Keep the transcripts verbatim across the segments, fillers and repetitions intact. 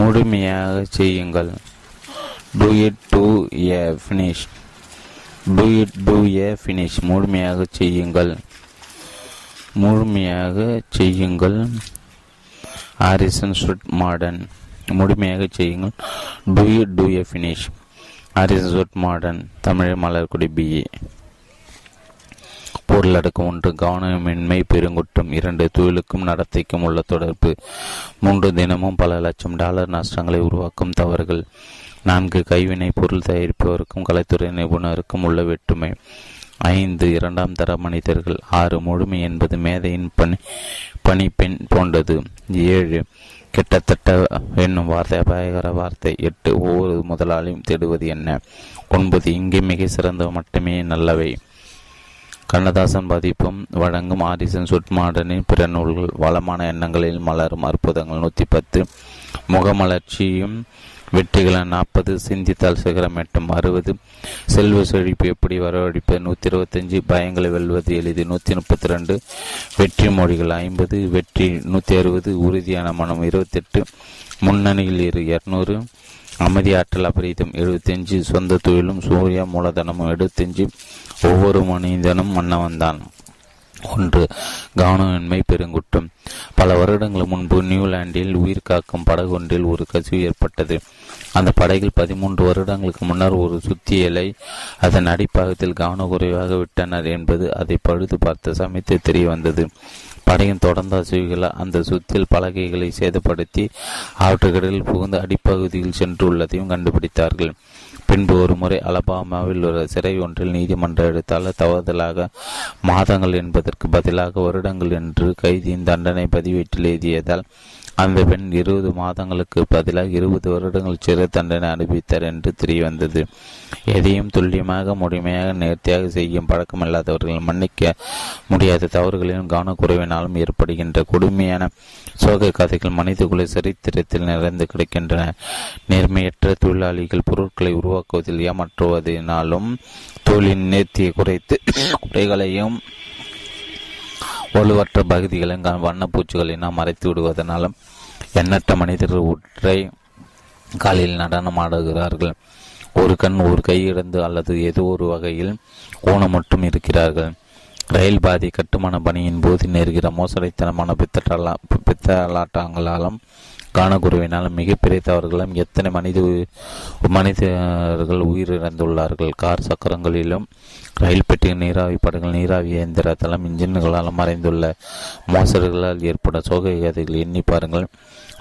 முழுமையாக செய்யுங்கள். Do it to a finish. Do it to a finish. முழுமையாக செய்யுங்கள். முழுமையாக செய்யுங்கள். Orison Swett Marden. முழுமையாக செய்யுங்கள். Do it to a finish. Orison Swett Marden. Tamil மலர்குடி பிஏ. பொருளடக்கம் ஒன்று. கவனமின்மை பெருங்குற்றம். இரண்டு. தொழிலுக்கும் நடத்தைக்கும் உள்ள தொடர்பு. மூன்று. தினமும் பல லட்சம் டாலர் நஷ்டங்களை உருவாக்கும் தவறுகள். நான்கு. கைவினை பொருள் தயாரிப்பவருக்கும் கலைத்துறை நிபுணருக்கும் உள்ள வேற்றுமை. ஐந்து. இரண்டாம் தர மனிதர்கள். ஆறு. முழுமை என்பது மேதையின் பணி பணிப்பெண் போன்றது. ஏழு. கிட்டத்தட்ட என்னும் வார்த்தை அபாயகர வார்த்தை. எட்டு. ஒவ்வொரு முதலாளியும் தேடுவது என்ன. ஒன்பது. இங்கே மிக சிறந்த மட்டுமே நல்லவை. கண்ணதாசன் பதிப்பும் வழங்கும் ஆரிசன் ஸ்வெட் மார்டனின் பிற நூல்கள். வளமான எண்ணங்களில் மலரும் அற்புதங்கள் நூற்றி பத்து. முகமலர்ச்சியும் வெற்றிகளை நாற்பது. சிந்தித்தால் சிகரம் எட்டும் அறுபது. செல்வ செழிப்பு எப்படி வரவழைப்பது நூற்றி இருபத்தஞ்சு. பயங்களை வெல்வது எளிது நூற்றி முப்பத்தி ரெண்டு. வெற்றி மொழிகள் ஐம்பது. வெற்றி நூற்றி அறுபது. உறுதியான மனம் இருபத்தெட்டு. முன்னணியில் இரு இரநூறு. அமைதி ஆற்றல் அபரீதம் எழுபத்தஞ்சு. சொந்த தொழிலும் சூரிய மூலதனமும் எழுபத்தஞ்சு. ஒவ்வொரு மனிதனும் மன்னவன்தான். ஒன்று. கவனமின்மை பெருங்குற்றம். பல வருடங்கள் முன்பு நியூலாண்டில் உயிர் காக்கும் படகு ஒன்றில் ஒரு கசிவு ஏற்பட்டது. அந்த படகில் பதிமூன்று வருடங்களுக்கு முன்னர் ஒரு சுத்தியலை அதன் அடிப்பாகத்தில் கவனக்குறைவாக விட்டனர் என்பது அதை பழுது பார்த்த சமயத்தை தெரிய வந்தது. படகின் தொடர்ந்த அசைவுகள் அந்த சுத்தியில் பலகைகளை சேதப்படுத்தி அவற்றுக்கிடையில் புகுந்து அடிப்பகுதியில் சென்றுள்ளதையும் கண்டுபிடித்தார்கள். பின்பு ஒரு முறை அலபாமாவில் ஒரு சிறை ஒன்றில் நீதிமன்ற எடுத்தால் தவறுதலாக மாதங்கள் என்பதற்கு பதிலாக வருடங்கள் என்று கைதியின் தண்டனை பதிவேட்டில் எழுதியதால் அந்த பெண் இருபது மாதங்களுக்கு பதிலாக இருபது வருடங்கள் சிறை தண்டனை அனுபவித்தார் என்று தெரிய வந்தது. எதையும் துல்லியமாக முழுமையாக நேர்த்தியாக செய்யும் பழக்கமில்லாதவர்கள் மன்னிக்க முடியாத தவறுகளிலும் கவனக்குறைவினாலும் ஏற்படுகின்ற கொடுமையான சோக கதைகள் மனிதகுல சரித்திரத்தில் நிறைந்து கிடைக்கின்றன. நேர்மையற்ற தொழிலாளிகள் பொருட்களை உருவாக்குவதில் ஏமாற்றுவதனாலும் தொழிலின் நேர்த்தியை குறைத்து குறைகளையும் வலுவற்ற பகுதிகளின் வண்ணப்பூச்சிகளை நாம் மறைத்து விடுவதனாலும் எண்ணற்ற மனிதர்கள் ஒற்றை காலில் நடனமாடுகிறார்கள். ஒரு கண் ஒரு கையிழந்து அல்லது ஏதோ ஒரு வகையில் ஊனமற்றும் இருக்கிறார்கள். ரயில் பாதை கட்டுமான பணியின் போது நேர்கிற மோசடித்தனமான பித்தற்றலா பித்தலாட்டங்களாலும் காணக்குறைவினாலும் மிகப்பெரிய தவறுகளும் எத்தனை மனித மனிதர்கள் உயிரிழந்துள்ளார்கள். கார் சக்கரங்களிலும் ரயில் பெட்டிகள் நீராவி படங்கள் நீராவி இயந்திரத்தாலும் இன்ஜின்களாலும் மறைந்துள்ள மோசடிகளால் ஏற்படும் சோகை கதைகள் எண்ணி பாருங்கள்.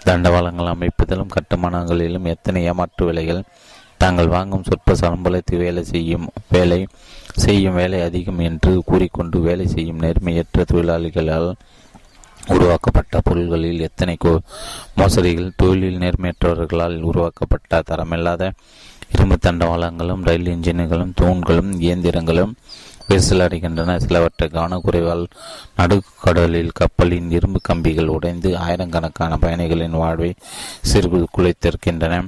தண்டவாளங்கள் அமைப்பதிலும் கட்டுமானங்களிலும் எத்தனை ஏமாற்று விலைகள். தாங்கள் வாங்கும் சொற்ப சம்பளத்தை வேலை செய்யும் வேலை செய்யும் வேலை அதிகம் என்று கூறிக்கொண்டு வேலை செய்யும் நேர்மையற்ற தொழிலாளிகளால் உருவாக்கப்பட்ட பொருள்களில் எத்தனை கோ மோசடிகள். தொழிலில் நேர்மையற்றவர்களால் உருவாக்கப்பட்ட தரமில்லாத இரும்பு தண்டவாளங்களும் ரயில் இன்ஜின்களும் தூண்களும் இயந்திரங்களும் விரிசலடைகின்றன. சிலவற்றை கவனக்குறைவால் நடுக்கடலில் கப்பலின் இரும்பு கம்பிகள் உடைந்து ஆயிரக்கணக்கான பயணிகளின் வாழ்வை சிறு குலைத்திருக்கின்றன.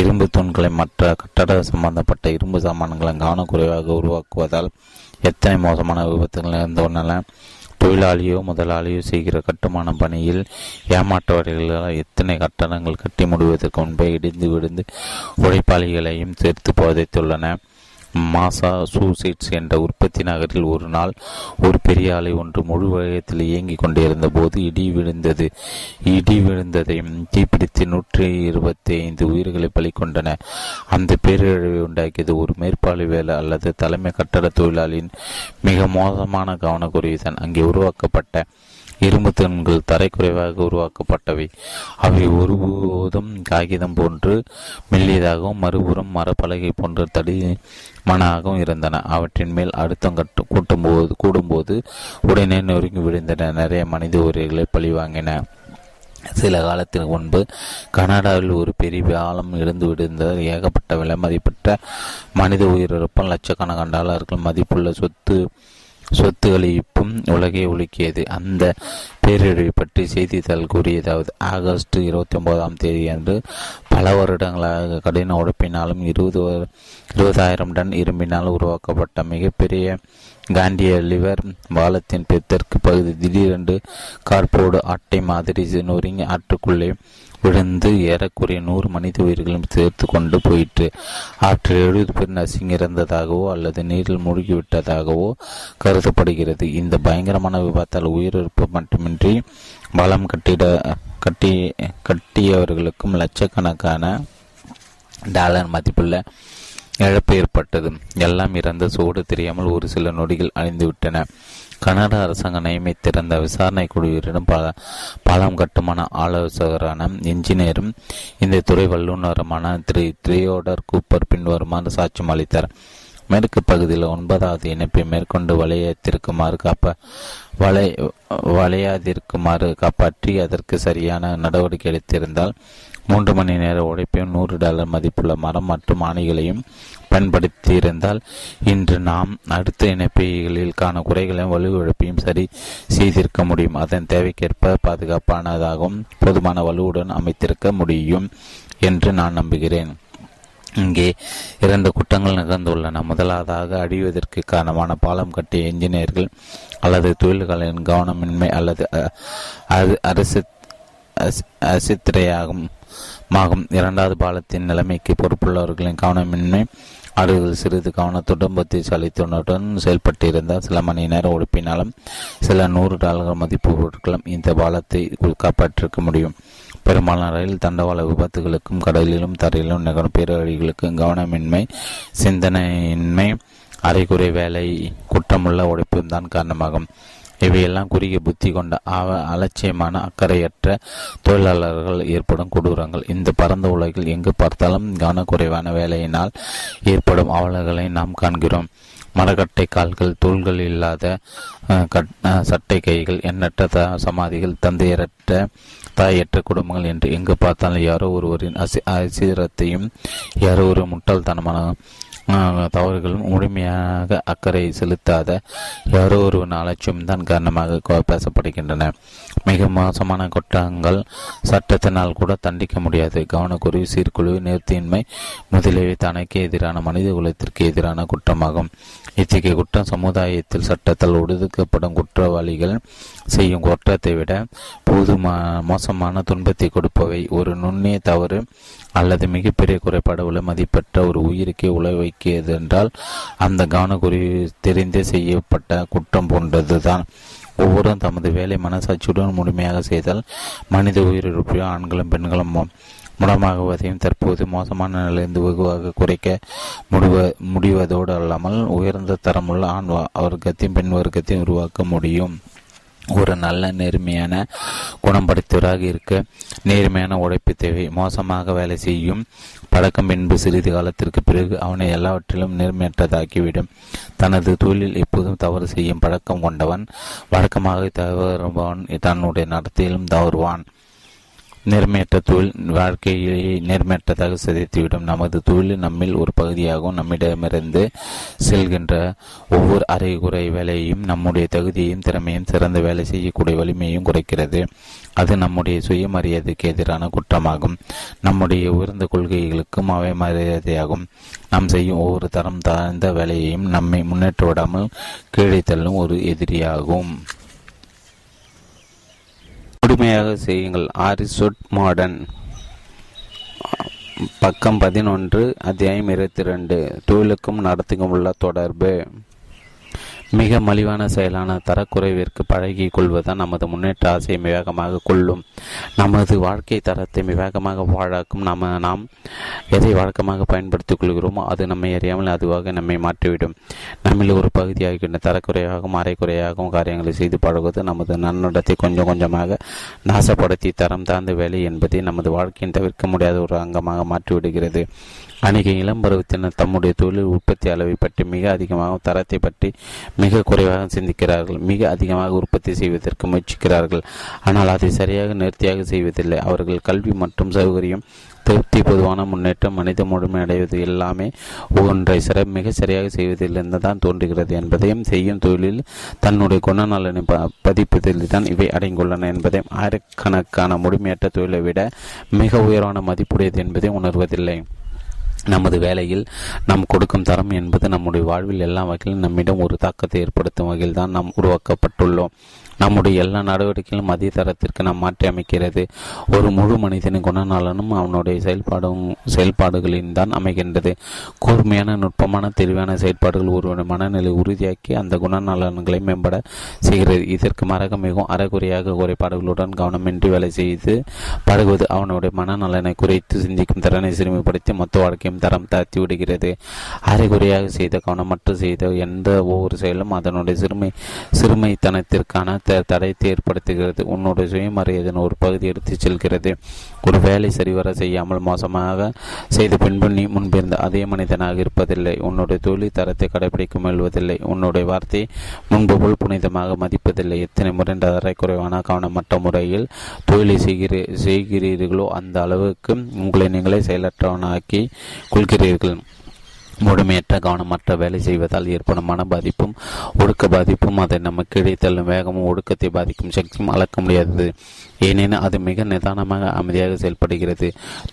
இரும்பு தூண்களை மற்ற கட்டட சம்பந்தப்பட்ட இரும்பு சாமான்களை கவனக்குறைவாக உருவாக்குவதால் எத்தனை மோசமான விபத்துகள் இருந்துள்ளன. தொழிலாளியோ முதலாளியோ செய்கிற கட்டுமான பணியில் ஏமாற்றவர்களால் எத்தனை கட்டணங்கள் கட்டி முடிவதற்கு முன்பே இடிந்து விழுந்து உழைப்பாளிகளையும் சேர்த்து புதைத்துள்ளன. மாசா சூசைட்ஸ் என்ற உற்பத்தி நகரில் ஒரு நாள் ஒரு பெரிய ஆலை ஒன்று முழு வேகத்தில் இயங்கிக் கொண்டிருந்த போது இடி விழுந்தது. இடி விழுந்ததையும் தீப்பிடித்து நூற்றி இருபத்தி ஐந்து உயிர்களை பலிகொண்டன. அந்த பேரிழவை உண்டாக்கியது ஒரு மேற்பார்வை வேலை அல்லது தலைமை கட்டட தொழிலாளியின் மிக மோசமான கவனக்குறைவுதான். அங்கே உருவாக்கப்பட்ட இரும்பு தூண்கள் தரைக்குறைவாக உருவாக்கப்பட்டவை. அவை ஒருபோதும் காகிதம் போன்று மெல்லியதாகவும் மறுபுறம் மரப்பலகை போன்ற தடிமனாகவும் இருந்தன. அவற்றின் மேல் அழுத்தம் கட்டு கூட்டும்போது கூடும்போது உடனே நொறுங்கி விழுந்தன. நிறைய மனித உயிர்களை பழிவாங்கின. சில காலத்திற்கு முன்பு கனடாவில் ஒரு பெரிய ஆழம் இருந்து விடுந்ததால் ஏகப்பட்ட விலை மதிப்பெற்ற மனித உயிரிழப்பும் லட்சக்கணக்கான டாலர்கள் மதிப்புள்ள சொத்து சொத்துகளிப்பும் உலகை ஒழுக்கியது. அந்த பேரிடரை பற்றி செய்தித்தாள் கூறியதாவது ஆகஸ்ட் இருபத்தி ஒன்பதாம் தேதி அன்று பல வருடங்களாக கடின உழைப்பினாலும் இருபது இருபதாயிரம் டன் இரும்பினால் உருவாக்கப்பட்ட மிகப்பெரிய காண்டிய லிவர் பாலத்தின் தெற்கு பகுதி திடீரென்று கார்போர்டு அட்டை மாதிரி நொறுங்கி ஆற்றுக்குள்ளே விழுந்து ஏறக்குறைய நூறு மனித உயிர்களும் சேர்த்து கொண்டு போயிற்று. ஆற்றில் எழுபது பேர் நசுங்கி இறந்ததாகவோ அல்லது நீரில் மூழ்கிவிட்டதாகவோ கருதப்படுகிறது. இந்த பயங்கரமான விபத்தால் உயிரிழப்பு மட்டுமின்றி பாலம் கட்டிட கட்டி கட்டியவர்களுக்கும் லட்சக்கணக்கான டாலர் மதிப்புள்ள இழப்பு ஏற்பட்டது. எல்லாம் இறந்த சோடு தெரியாமல் ஒரு சில நொடிகள் அழிந்துவிட்டன. கனடா அரசாங்கம் நியமித்திருந்த விசாரணை குழுவினரும் பல பாலம் கட்டுமான ஆலோசகரான இன்ஜினியரும் இந்த துறை வல்லுநருமான திரு திரியோடர் கூப்பர் பின்வருமாறு சாட்சியம் அளித்தார். மேற்கு பகுதியில் ஒன்பதாவது இணைப்பை மேற்கொண்டு வளையத்திற்குமாறு காப்ப வளை வளையாதிற்குமாறு காப்பாற்றி அதற்கு சரியான நடவடிக்கை எடுத்திருந்தால் மூன்று மணி நேர உழைப்பையும் நூறு டாலர் மதிப்புள்ள மரம் மற்றும் ஆணைகளையும் பயன்படுத்தியிருந்தால் இன்று நாம் அடுத்த இணைப்புகளில் காண குறைகளையும் வலுவிழப்பையும் சரி செய்திருக்க முடியும். அதன் தேவைக்கேற்ப பாதுகாப்பானதாகவும் போதுமான வலுவுடன் அமைத்திருக்க முடியும் என்று நான் நம்புகிறேன். இங்கே இரண்டு குற்றங்கள் நிகழ்ந்துள்ளன. முதலாவதாக அழிவதற்கு காரணமான பாலம் கட்டிய இன்ஜினியர்கள் அல்லது தொழில்களின் கவனமின்மை அல்லது அரசு அசித்திரையாகும் ஆகும். இரண்டாவது பாலத்தின் நிலைமைக்கு பொறுப்புள்ளவர்களின் கவனமின்மை. அவர்கள் சிறிது கவனத்துடன் புத்திசாலித்துடன் செயல்பட்டிருந்தால் சில மணி நேரம் ஒழுப்பினாலும் சில நூறு டாலர் மதிப்பு பொருட்களும் இந்த பாலத்தை காப்பாற்றிருக்க முடியும். பெரும்பாலான ரயில் தண்டவாள விபத்துகளுக்கும் கடலிலும் தரையிலும் நிகழும் பேரழிவுகளுக்கும் கவனமின்மை, சிந்தனையின்மை, அரைக்குறை வேலை, குற்றமுள்ள உழைப்பும் தான் காரணமாகும். இவையெல்லாம் குறுகிய புத்தி கொண்ட ஆவ அலட்சியமான அக்கறையற்ற தொழிலாளர்கள் ஏற்படும் கொடூரங்கள். இந்த பரந்த உலகில் எங்கு பார்த்தாலும் கவனக்குறைவான வேலையினால் ஏற்படும் அவலங்களை நாம் காண்கிறோம். மரக்கட்டை கால்கள், தூள்கள் இல்லாத சட்டை கைகள், எண்ணற்ற சமாதிகள், தந்தையரற்ற தாயற்ற குடும்பங்கள் என்று எங்கு பார்த்தாலும் யாரோ ஒருவரின் அசி அசிரத்தையும் யாரோ ஒரு முட்டாள்தனமான தவறுகளும் முழுமையாக அக்கறை செலுத்தாத யாரோ ஒரு அலட்சியம் தான் காரணமாக பேசப்படுகின்றன. மிக மோசமான குற்றங்கள் சட்டத்தினால் கூட தண்டிக்க முடியாது. கவனக்குறைவு, சீர்குழிவு, நேர்த்தியின்மை முதலியவை தனக்கு எதிரான மனித குலத்திற்கு எதிரான குற்றமாகும். இத்தகைய குற்றம் சமுதாயத்தில் சட்டத்தால் ஒடுக்கப்படும் குற்றவாளிகள் செய்யும் குற்றத்தை விட போதுமா மோசமான துன்பத்தை கொடுப்பவை. ஒரு நுண்ணிய தவறு அல்லது மிகப்பெரிய குறைபாடுகளை மதிப்பற்ற ஒரு உயிருக்கே உழைவைக்கியது என்றால் அந்த கவனக்குறைவு தெரிந்தே செய்யப்பட்ட குற்றம் போன்றதுதான். ஒவ்வொருவரும் தமது வேலை மனசாட்சியுடன் முழுமையாக செய்தால் மனித உயிரிழப்பையோ ஆண்களும் பெண்களும் முடமாகுவதையும் தற்போது மோசமான நிலையிலிருந்து வெகுவாக குறைக்க முடிவ முடிவதோடு அல்லாமல் உயர்ந்த தரமுள்ள ஆண் வர்க்கத்தையும் பெண் வர்க்கத்தையும் உருவாக்க முடியும். ஒரு நல்ல நேர்மையான குணம் படைத்தவராக இருக்க நேர்மையான உழைப்பு தேவை. மோசமாக வேலை செய்யும் பழக்கம் பின்பு சிறிது காலத்திற்கு பிறகு அவனை எல்லாவற்றிலும் நேர்மையற்றதாக்கிவிடும். தனது தொழிலில் எப்போதும் தவறு செய்யும் பழக்கம் கொண்டவன் வழக்கமாக தவறுபவன் தன்னுடைய நடத்தையிலும் தவறுவான். நேர்மையற்ற தொழில் வாழ்க்கையை நேர்மையற்றதாக சிதைத்துவிடும். நமது தொழில் நம்மில் ஒரு பகுதியாகவும் நம்மிடமிருந்து செல்கின்ற ஒவ்வொரு அரைகுறை வேலையையும் நம்முடைய தகுதியையும் திறமையும் சிறந்த வேலை செய்யக்கூடிய வலிமையையும் குறைக்கிறது. அது நம்முடைய சுயமரியாதைக்கு எதிரான குற்றமாகும். நம்முடைய உயர்ந்த கொள்கைகளுக்கும் அவை மரியாதையாகும். நாம் செய்யும் ஒவ்வொரு தரம் தாழ்ந்த வேலையையும் நம்மை முன்னேற்ற விடாமல் கீழே தள்ளும் ஒரு எதிரியாகும். முழுமையாக செய்யுங்கள். ஆரிசன் மார்டன், பக்கம் பதினொன்று, அத்தியாயம் இருபத்தி இரண்டு. தொழிலுக்கும் நடத்திக்கும் உள்ள தொடர்பு. மிக மலிவான செயலான தரக்குறைவிற்கு பழகிக் கொள்வதால் நமது முன்னேற்ற ஆசையை விவேகமாக கொள்ளும், நமது வாழ்க்கை தரத்தை விவேகமாக வாழாக்கும். நம்ம நாம் எதை வழக்கமாக பயன்படுத்திக் கொள்கிறோமோ அது நம்மை அறியாமல் அதுவாக நம்மை மாற்றிவிடும். நம்மில் ஒரு பகுதியாகின்ற தரக்குறையாகவும் அரைக்குறையாகவும் காரியங்களை செய்து பழகுவது நமது நன்னடத்தை கொஞ்சம் கொஞ்சமாக நாசப்படுத்தி தரம் தாழ்ந்த வேலை என்பதை நமது வாழ்க்கையின் தவிர்க்க முடியாத ஒரு அங்கமாக மாற்றிவிடுகிறது. அன்றைக்கு இளம் பருவத்தினர் தம்முடைய தொழில் உற்பத்தி அளவை பற்றி மிக அதிகமாக, தரத்தை பற்றி மிக குறைவாக சிந்திக்கிறார்கள். மிக அதிகமாக உற்பத்தி செய்வதற்கு முயற்சிக்கிறார்கள், ஆனால் அதை சரியாக நேர்த்தியாக செய்வதில்லை. அவர்கள் கல்வி மற்றும் சௌகரியம், திருப்தி, பொதுவான முன்னேற்றம், மனித முழுமை அடைவது எல்லாமே ஒன்றை சிற மிக சரியாக செய்வதிலிருந்து தான் தோன்றுகிறது என்பதையும், செய்யும் தொழிலில் தன்னுடைய குணநலனை பதிப்பதில் தான் இவை அடங்குள்ளன என்பதையும், ஆயிரக்கணக்கான முழுமையற்ற தொழிலை விட மிக உயர்வான மதிப்புடையது என்பதை உணர்வதில்லை. நமது வேலையில் நாம் கொடுக்கும் தரம் என்பது நம்முடைய வாழ்வில் எல்லா வகையிலும் நம்மிடம் ஒரு தாக்கத்தை ஏற்படுத்தும் வகையில் தான் நாம் உருவாக்கப்பட்டுள்ளோம். நம்முடைய எல்லா நடவடிக்கைகளும் அதே தரத்திற்கு நாம் மாற்றி அமைக்கிறது. ஒரு முழு மனிதனின் குணநலனும் அவனுடைய செயல்பாடும் செயல்பாடுகளின் தான் அமைகின்றது. கூர்மையான, நுட்பமான, தெளிவான செயல்பாடுகள் ஒருவனுடைய மனநிலை உறுதியாக்கி அந்த குணநலன்களை மேம்பட செய்கிறது. இதற்கு மாறாக மிகவும் அறகுறையாக குறைபாடுகளுடன் கவனமின்றி வேலை செய்து பழகுவது அவனுடைய மனநலனை குறைத்து சிந்திக்கும் திறனை சிறுமைப்படுத்தி மொத்த வாழ்க்கையும் தரம் தாழ்த்தி விடுகிறது. அரைகுறையாக செய்த, கவனமற்று செய்த எந்த ஒவ்வொரு செயலும் அதனுடைய சிறுமை சிறுமைத்தனத்திற்கான தடைத்தை ஏற்படுத்துகிறது. உன்னுடைய சுயமரியாதையின் ஒரு பகுதி எடுத்துச் செல்கிறது. ஒரு வேலை சரிவர செய்யாமல் மோசமாக செய்த பின்பு நீ முன்பிருந்த அதே மனிதனாக இருப்பதில்லை. உன்னுடைய தொழில் தரத்தை கடைபிடிக்க முயல்வதில்லை. உன்னுடைய வார்த்தையை முன்பு போல் புனிதமாக மதிப்பதில்லை. எத்தனை முறை தரை குறைவான, கவனமற்ற முறையில் தொழிலை செய்கிற செய்கிறீர்களோ அந்த அளவுக்கு உங்களை நீங்களே செயலற்றவனாக்கி கொள்கிறீர்கள். முழுமையற்ற, கவனமற்ற வேலை செய்வதால் ஏற்படும் மன பாதிப்பும் ஒடுக்க பாதிப்பும், அதை நமக்கு இடைத்தள்ளும் வேகமும், ஒடுக்கத்தை பாதிக்கும் சக்தியும் அளக்க முடியாதது. ஏனெனில் அது மிக நிதானமாக, அமைதியாக செயல்படுகிறது.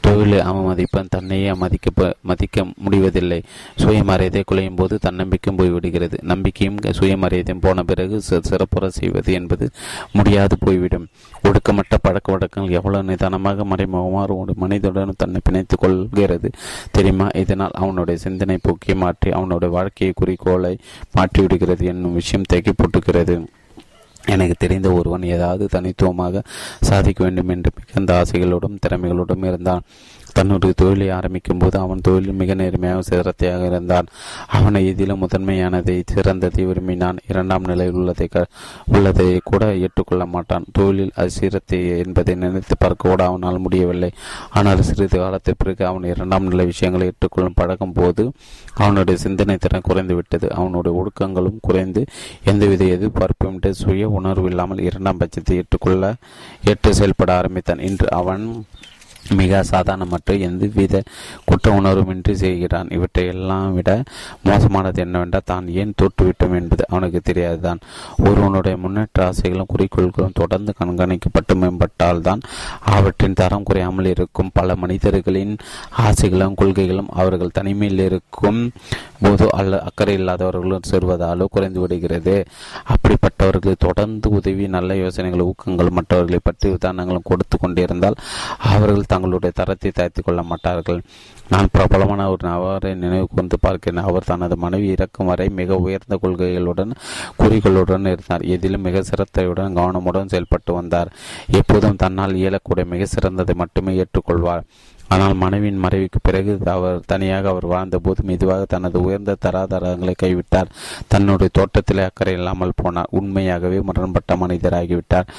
தொழிலை அவமதிப்பன் தன்னையே மதிக்க மதிக்க முடிவதில்லை. சுயமரியாதை குலையும் போது தன்னம்பிக்கையும் போய்விடுகிறது. நம்பிக்கையும் சுயமரியாதையும் போன பிறகு சிறப்புற செய்வது என்பது முடியாது போய்விடும். ஒடுக்கமற்ற பழக்க வழக்கங்கள் எவ்வளவு நிதானமாக, மறைமுகமாக ஒரு மனிதனுடன் தன்னை பிணைத்துக் கொள்கிறது தெரியுமா? இதனால் அவனுடைய சிந்தனை போக்கி மாற்றி அவனுடைய வாழ்க்கையை குறிக்கோளை மாற்றிவிடுகிறது என்னும் விஷயம் தேக்கிப்போட்டுகிறது. எனக்கு தெரிந்த ஒருவன் ஏதாவது தனித்துவமாக சாதிக்க வேண்டும் என்று மிகுந்த ஆசைகளோடும் திறமைகளோடும் இருந்தான். தன்னுடைய தொழிலை ஆரம்பிக்கும் போது அவன் தொழிலில் மிக நேர்மையாக, சிரத்தையாக இருந்தான். அவனை எதிலும் முதன்மையானதை, சிறந்ததை விரும்பினான். இரண்டாம் நிலையில் உள்ளதை உள்ளதை கூட ஏற்றுக்கொள்ள மாட்டான். தொழிலில் அசிரத்தை என்பதை நினைத்து பார்க்க கூட அவனால் முடியவில்லை. ஆனால் சிறிது காலத்திற்கு பிறகு அவன் இரண்டாம் நிலை விஷயங்களை ஏற்றுக்கொள்ளும் பழகும் போது அவனுடைய சிந்தனை திறன் குறைந்துவிட்டது. அவனுடைய ஒழுக்கங்களும் குறைந்து எந்தவித எதிர்பார்ப்பும் சுய உணர்வு இல்லாமல் இரண்டாம் பட்சத்தை ஏற்றுக்கொள்ள ஏற்று செயல்பட ஆரம்பித்தான். இன்று அவன் மிக சாதாரணமற்ற, எந்தவித குற்ற உணர்வுமின்றி செய்கிறான். இவற்றை எல்லாம் விட மோசமானது என்னவென்றால் தான் ஏன் தோற்றுவிட்டோம் என்பது அவனுக்கு தெரியாதுதான். ஒருவனுடைய முன்னேற்ற ஆசைகளும் குறிக்கோள்களும் தொடர்ந்து கண்காணிக்கப்பட்டு மேம்பட்டால் தான் அவற்றின் தரம் குறையாமல் இருக்கும். பல மனிதர்களின் ஆசைகளும் கொள்கைகளும் அவர்கள் தனிமையில் இருக்கும் போது அல்ல அக்கறை இல்லாதவர்களும் செல்வதாலோ குறைந்து விடுகிறது. அப்படிப்பட்டவர்கள் தொடர்ந்து உதவி, நல்ல யோசனைகள், ஊக்கங்கள், மற்றவர்களை பற்றி உதாரணங்களும் கொடுத்து கொண்டிருந்தால் அவர்கள் தங்களுடைய தரத்தை தாழ்த்தி கொள்ள மாட்டார்கள். நான் பிரபலமான ஒரு நபரை நினைவு கொண்டு பார்க்கிறேன். அவர் தனது மனைவி இறக்கும் வரை மிக உயர்ந்த கொள்கைகளுடன், குறிகளுடன் இருந்தார். எதிலும் மிக சிரத்தையுடன், கவனமுடன் செயல்பட்டு வந்தார். எப்போதும் தன்னால் இயலக்கூடிய மிக சிறந்ததை மட்டுமே ஏற்றுக்கொள்வார். ஆனால் மனைவியின் மறைவுக்கு பிறகு அவர் தனியாக அவர் வாழ்ந்தபோது மெதுவாக தனது உயர்ந்த தராதரங்களை கைவிட்டார். தன்னுடைய தோட்டத்திலே அக்கறை இல்லாமல் போனார். உண்மையாகவே முரண்பட்ட மனிதராகிவிட்டார்.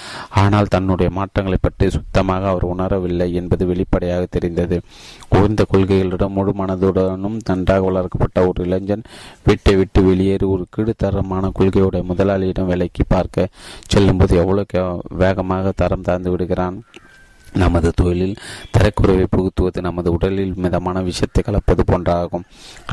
ஆனால் தன்னுடைய மாற்றங்களை பற்றி சுத்தமாக அவர் உணரவில்லை என்பது வெளிப்படையாக தெரிந்தது. உயர்ந்த கொள்கைகளுடன் முழு மனதுடனும் நன்றாக வளர்க்கப்பட்ட ஒரு இளைஞன் வீட்டை விட்டு வெளியேறி ஒரு கீழ்த்தரமான கொள்கையுடைய முதலாளியிடம் வேலைக்கு பார்க்க செல்லும்போது எவ்வளவு வேகமாக தரம் தாழ்ந்து விடுகிறான். நமது தொழிலில் தரக்குறைவை புகுத்துவது நமது உடலில் மிதமான விஷத்தை கலப்பது போன்றாகும்.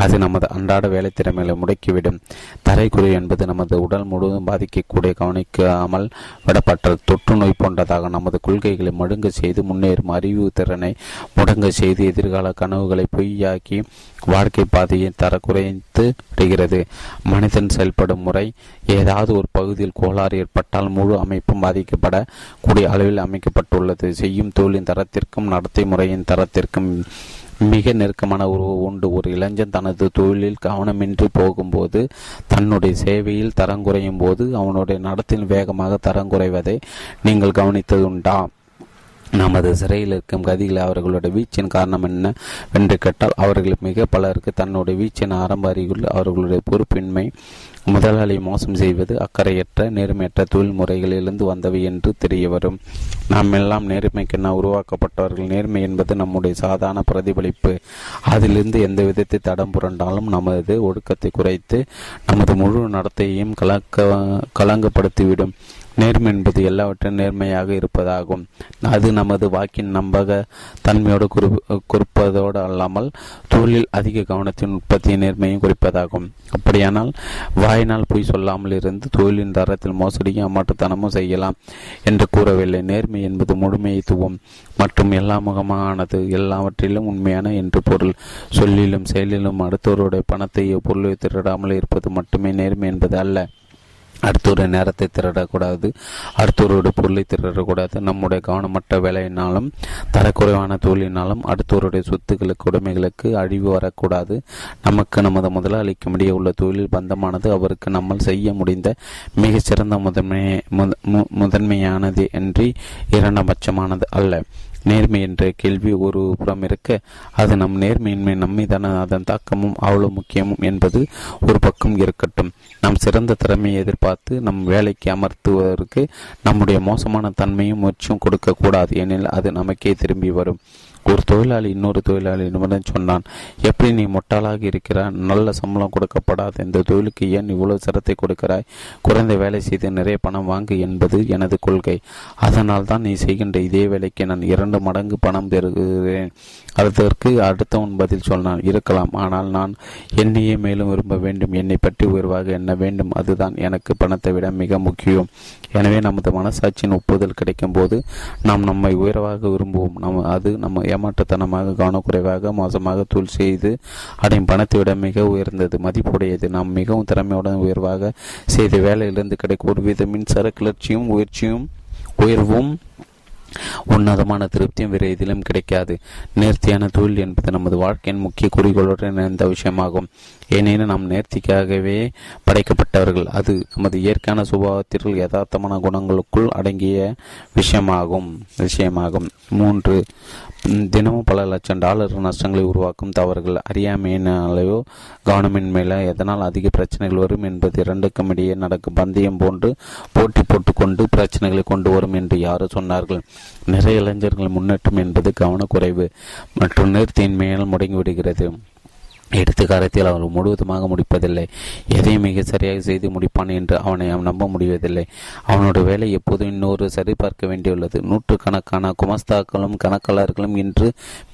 அது நமது அன்றாட வேலை திறமைகளை முடக்கிவிடும். தரைக்குறைவு என்பது நமது உடல் முழுவதும் பாதிக்கக்கூடிய, கவனிக்காமல் விடப்பட்ட தொற்று நோய் போன்றதாக நமது கொள்கைகளை மழுங்க செய்து முன்னேறும் அறிவு திறனை முடங்க செய்து எதிர்கால கனவுகளை பொய்யாக்கி வாழ்க்கை பாதையை தர குறைத்து விடுகிறது. மனிதன் செயல்படும் முறை ஏதாவது ஒரு பகுதியில் கோளாறு ஏற்பட்டால் முழு அமைப்பும் பாதிக்கப்படக்கூடிய அளவில் அமைக்கப்பட்டுள்ளது. செய்யும் தொழிலின் தரத்திற்கும் நடத்தை முறையின் தரத்திற்கும் மிக நெருக்கமான உறவு உண்டு. ஒரு இளைஞன் தனது தொழிலில் கவனமின்றி போகும்போது, தன்னுடைய சேவையில் தரங்குறையும் போது அவனுடைய நடத்தின் வேகமாக தரங்குறைவதை நீங்கள் கவனித்ததுண்டா? நமது சிறையில் இருக்கும் கதிகளை அவர்களுடைய வீச்சின் காரணம் என்ன என்று கேட்டால், அவர்கள் மிக பலருக்கு தன்னுடைய வீச்சின் ஆரம்ப அறிகுறி அவர்களுடைய பொறுப்பின்மை, முதலாளி மோசம் செய்வது, அக்கறையற்ற நேர்மையற்ற தொழில் முறைகளிலிருந்து வந்தவை என்று தெரிய வரும். நாம் எல்லாம் நேர்மைக்கென உருவாக்கப்பட்டவர்கள். நேர்மை என்பது நம்முடைய சாதாரண பிரதிபலிப்பு. அதிலிருந்து எந்த விதத்தை தடம் புரண்டாலும் நமது ஒழுக்கத்தை குறைத்து நமது முழு நடத்தையையும் கலக்க கலங்கப்படுத்திவிடும். நேர்மை என்பது எல்லாவற்றையும் நேர்மையாக இருப்பதாகும். அது நமது வாக்கின் நம்பக தன்மையோடு குறி குறிப்பதோடு அல்லாமல் தொழிலில் அதிக கவனத்தின் உற்பத்தியை நேர்மையும் குறிப்பதாகும். அப்படியானால் வாயினால் பொய் சொல்லாமல் இருந்து தொழிலின் தரத்தில் மோசடியும் அமாட்டுத்தனமும் செய்யலாம் என்று கூறவில்லை. நேர்மை என்பது முழுமைத்துவம் மற்றும் எல்லா முகமானது, எல்லாவற்றிலும் உண்மையான என்று பொருள். சொல்லிலும் செயலிலும் அடுத்தவருடைய பணத்தை பொருளை திருடாமல் இருப்பது மட்டுமே நேர்மை என்பது அல்ல. அடுத்தொரு நேரத்தை திருடக்கூடாது, அடுத்தவருடைய பொருளை திருடக்கூடாது. நம்முடைய கவனமற்ற வேலையினாலும் தரக்குறைவான தொழிலினாலும் அடுத்தவருடைய சொத்துக்களுக்கு உடைமைகளுக்கு அழிவு வரக்கூடாது. நமக்கு நமது முதலாளிக்கு முடிய உள்ள தொழில் பந்தமானது அவருக்கு நம்மால் செய்ய முடிந்த மிகச்சிறந்த முதன்மை முதன்மையானது என்று இரண்டபட்சமானது அல்ல. நேர்மை என்ற கேள்வி ஒரு புறம் இருக்க, அது நம் நேர்மையின்மை நம்மீதான அதன் தாக்கமும் அவ்வளோ முக்கியமும் என்பது ஒரு பக்கம் இருக்கட்டும். நாம் சிறந்த திறமையை எதிர்பார்த்து நம் வேலைக்கு அமர்த்துவதற்கு நம்முடைய மோசமான தன்மையும் முயற்சியும் கொடுக்கக்கூடாது. எனில் அது நமக்கே திரும்பி வரும். ஒரு தொழிலாளி இன்னொரு தொழிலாளி நிபுணன் சொன்னான், எப்படி நீ மொட்டாளாக இருக்கிறாய், நல்ல சம்பளம் கொடுக்கப்படாது, இந்த தொழிலுக்கு ஏன் இவ்வளவு சிரத்தை கொடுக்கிறாய், குறைந்த வேலை செய்து நிறைய பணம் வாங்கு என்பது எனது கொள்கை. அதனால் தான் நீ செய்கின்ற இதே வேலைக்கு நான் இரண்டு மடங்கு பணம் தருகிறேன். அதற்கு அடுத்தவன் பதில் சொன்னான், இருக்கலாம், ஆனால் நான் என்னையே மேலும் விரும்ப வேண்டும், என்னை பற்றி உயர்வாக எண்ண வேண்டும், அதுதான் எனக்கு பணத்தை விட மிக முக்கியம். எனவே நமது மனசாட்சியின் ஒப்புதல் கிடைக்கும் போது நாம் நம்மை உயர்வாக விரும்புவோம். நம்ம அது நம்ம ஏமாற்றத்தனமாக கவனக்குறைவாக மோசமாக தூள் செய்து அடையும் பணத்தை விட மிக உயர்ந்தது, மதிப்புடையது. நாம் மிகவும் திறமையுடன் உயர்வாக செய்த வேலையிலிருந்து கிடைக்கும் ஒரு வித மின்சார கிளர்ச்சியும் உயர்ச்சியும் உயர்வும் உன்னதமான திருப்தியும் வேறு எதிலும் கிடைக்காது. நேர்த்தியான தொழில் என்பது நமது வாழ்க்கையின் முக்கிய குறிக்கோளோடு இணைந்த விஷயமாகும். ஏனெனில் நாம் நேர்த்திக்காகவே படைக்கப்பட்டவர்கள். அது நமது இயற்கையான சுபாவத்திற்குள் யதார்த்தமான குணங்களுக்குள் அடங்கிய விஷயமாகும் விஷயமாகும் மூன்று, தினமும் பல லட்சம் டாலர் நஷ்டங்களை உருவாக்கும் தவறுகள். அறியாமையினாலேயோ கவனமின்மையிலோ எதனால் அதிக பிரச்சனைகள் வரும் என்பது இரண்டுக்கும் இடையே நடக்கும் பந்தயம் போன்று போட்டி போட்டுக்கொண்டு பிரச்சனைகளை கொண்டு வரும் என்று யாரோ சொன்னார்கள். நிறைய இளைஞர்கள் முன்னேற்றம் என்பது கவனக்குறைவு மற்றும் நேர்த்தியின்மையால் முடங்கிவிடுகிறது. எடுத்துக்காரத்தில் அவன் முழுவதுமாக முடிப்பதில்லை, எதையும் மிக சரியாக செய்து முடிப்பான் என்று அவனை அவன் நம்ப முடிவதில்லை. அவனோட வேலை எப்போதும் இன்னொரு சரிபார்க்க வேண்டியுள்ளது. நூற்று கணக்கான குமஸ்தாக்களும் கணக்காளர்களும் இன்று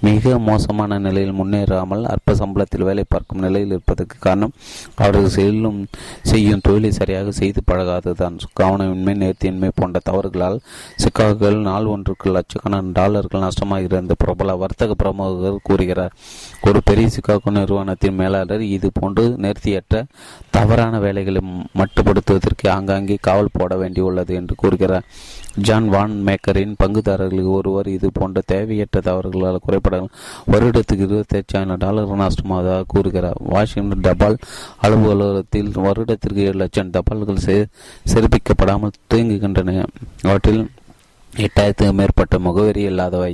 மிக மோசமான நிலையில் முன்னேறாமல் அற்ப சம்பளத்தில் வேலை பார்க்கும் நிலையில் இருப்பதற்கு காரணம் அவர்கள் செல்லும் செய்யும் தொழிலை சரியாக செய்து பழகாததுதான். கவனமின்மை, நேர்த்தியின்மை போன்ற தவறுகளால் சிக்காக்கள் நாள் ஒன்றுக்கு லட்சக்கணக்கான டாலர்கள் நஷ்டமாக இருந்த பிரபல வர்த்தக பிரமுகர்கள் கூறுகிறார். ஒரு பெரிய சிக்காகோ நிறுவனத்தின் மேலாளர் இது போன்று நேர்த்தியற்ற தவறான வேலைகளை மட்டுப்படுத்துவதற்கு ஆங்காங்கே காவல் போட வேண்டியுள்ளது என்று கூறுகிறார். ஜான் வான் மேக்கரின் பங்குதாரர்கள் ஒருவர் இது போன்ற தேவையற்ற தவறுகளால் குறைபட வருடத்துக்கு இருபத்தி ஐயாயிரம் டாலர் நஷ்டமாவதாக கூறுகிறார். வாஷிங்டன் தபால் அலுவலகத்தில் வருடத்திற்கு ஏழு லட்சம் தபால்கள் சிறப்பிக்கப்படாமல் தேங்குகின்றன. அவற்றில் எட்டாயிரத்துக்கு மேற்பட்ட முகவரி இல்லாதவை,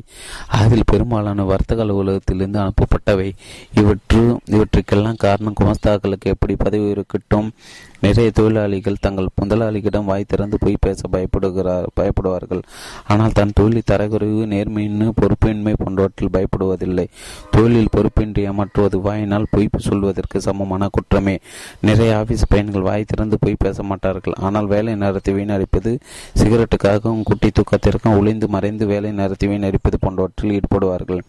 அதில் பெரும்பாலான வர்த்தக அலுவலகத்திலிருந்து அனுப்பப்பட்டவை. இவற்று இவற்றுக்கெல்லாம் காரணம் குமஸ்தாக்களுக்கு எப்படி பதவி இருக்கட்டும். நிறைய தொழிலாளிகள் தங்கள் முதலாளிகளிடம் வாய் திறந்து போய் பேச பயப்படுகிறார் பயப்படுவார்கள் ஆனால் தன் தொழில் தரக்குறைவு, நேர்மையின்னு பொறுப்பின்மை போன்றவற்றில் பயப்படுவதில்லை. தொழிலில் பொறுப்பின்றி ஏமாற்றுவது வாயினால் பொய் சொல்வதற்கு சமமான குற்றமே. நிறைய ஆபீஸ் பயன்கள் வாய் திறந்து போய் பேச மாட்டார்கள், ஆனால் வேலை நேரத்தை வீணடிப்பது, சிகரெட்டுக்காகவும் குட்டி தூக்கத்திற்கும் ஒளிந்து மறைந்து வேலை நேரத்தை வீணடிப்பது போன்றவற்றில் ஈடுபடுவார்கள்.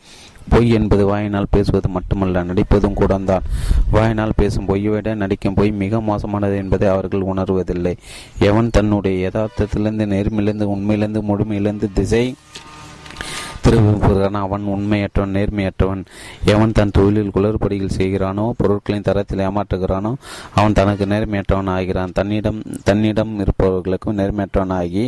பொய் என்பது வாயினால் பேசுவது மட்டுமல்ல, நடிப்பதும் கூட தான். வாயினால் பேசும் பொய்யை விட நடிக்கும் பொய் மிக மோசமானது என்பதை அவர்கள் உணர்வதில்லை. எவன் தன்னுடைய யதார்த்தத்திலிருந்து, நேர்மையிலிருந்து, உண்மையிலிருந்து, முழுமையிலிருந்து திசை திரும்புகிறான் அவன் உண்மையற்றவன், நேர்மையற்றவன். எவன் தன் தொழிலில் குளறுபடியில் செய்கிறானோ, பொருட்களின் தரத்தில் ஏமாற்றுகிறானோ, அவன் தனக்கு நேர்மையற்றவன் ஆகிறான். தன்னிடம் தன்னிடம் இருப்பவர்களுக்கும் நேர்மையற்றவன் ஆகி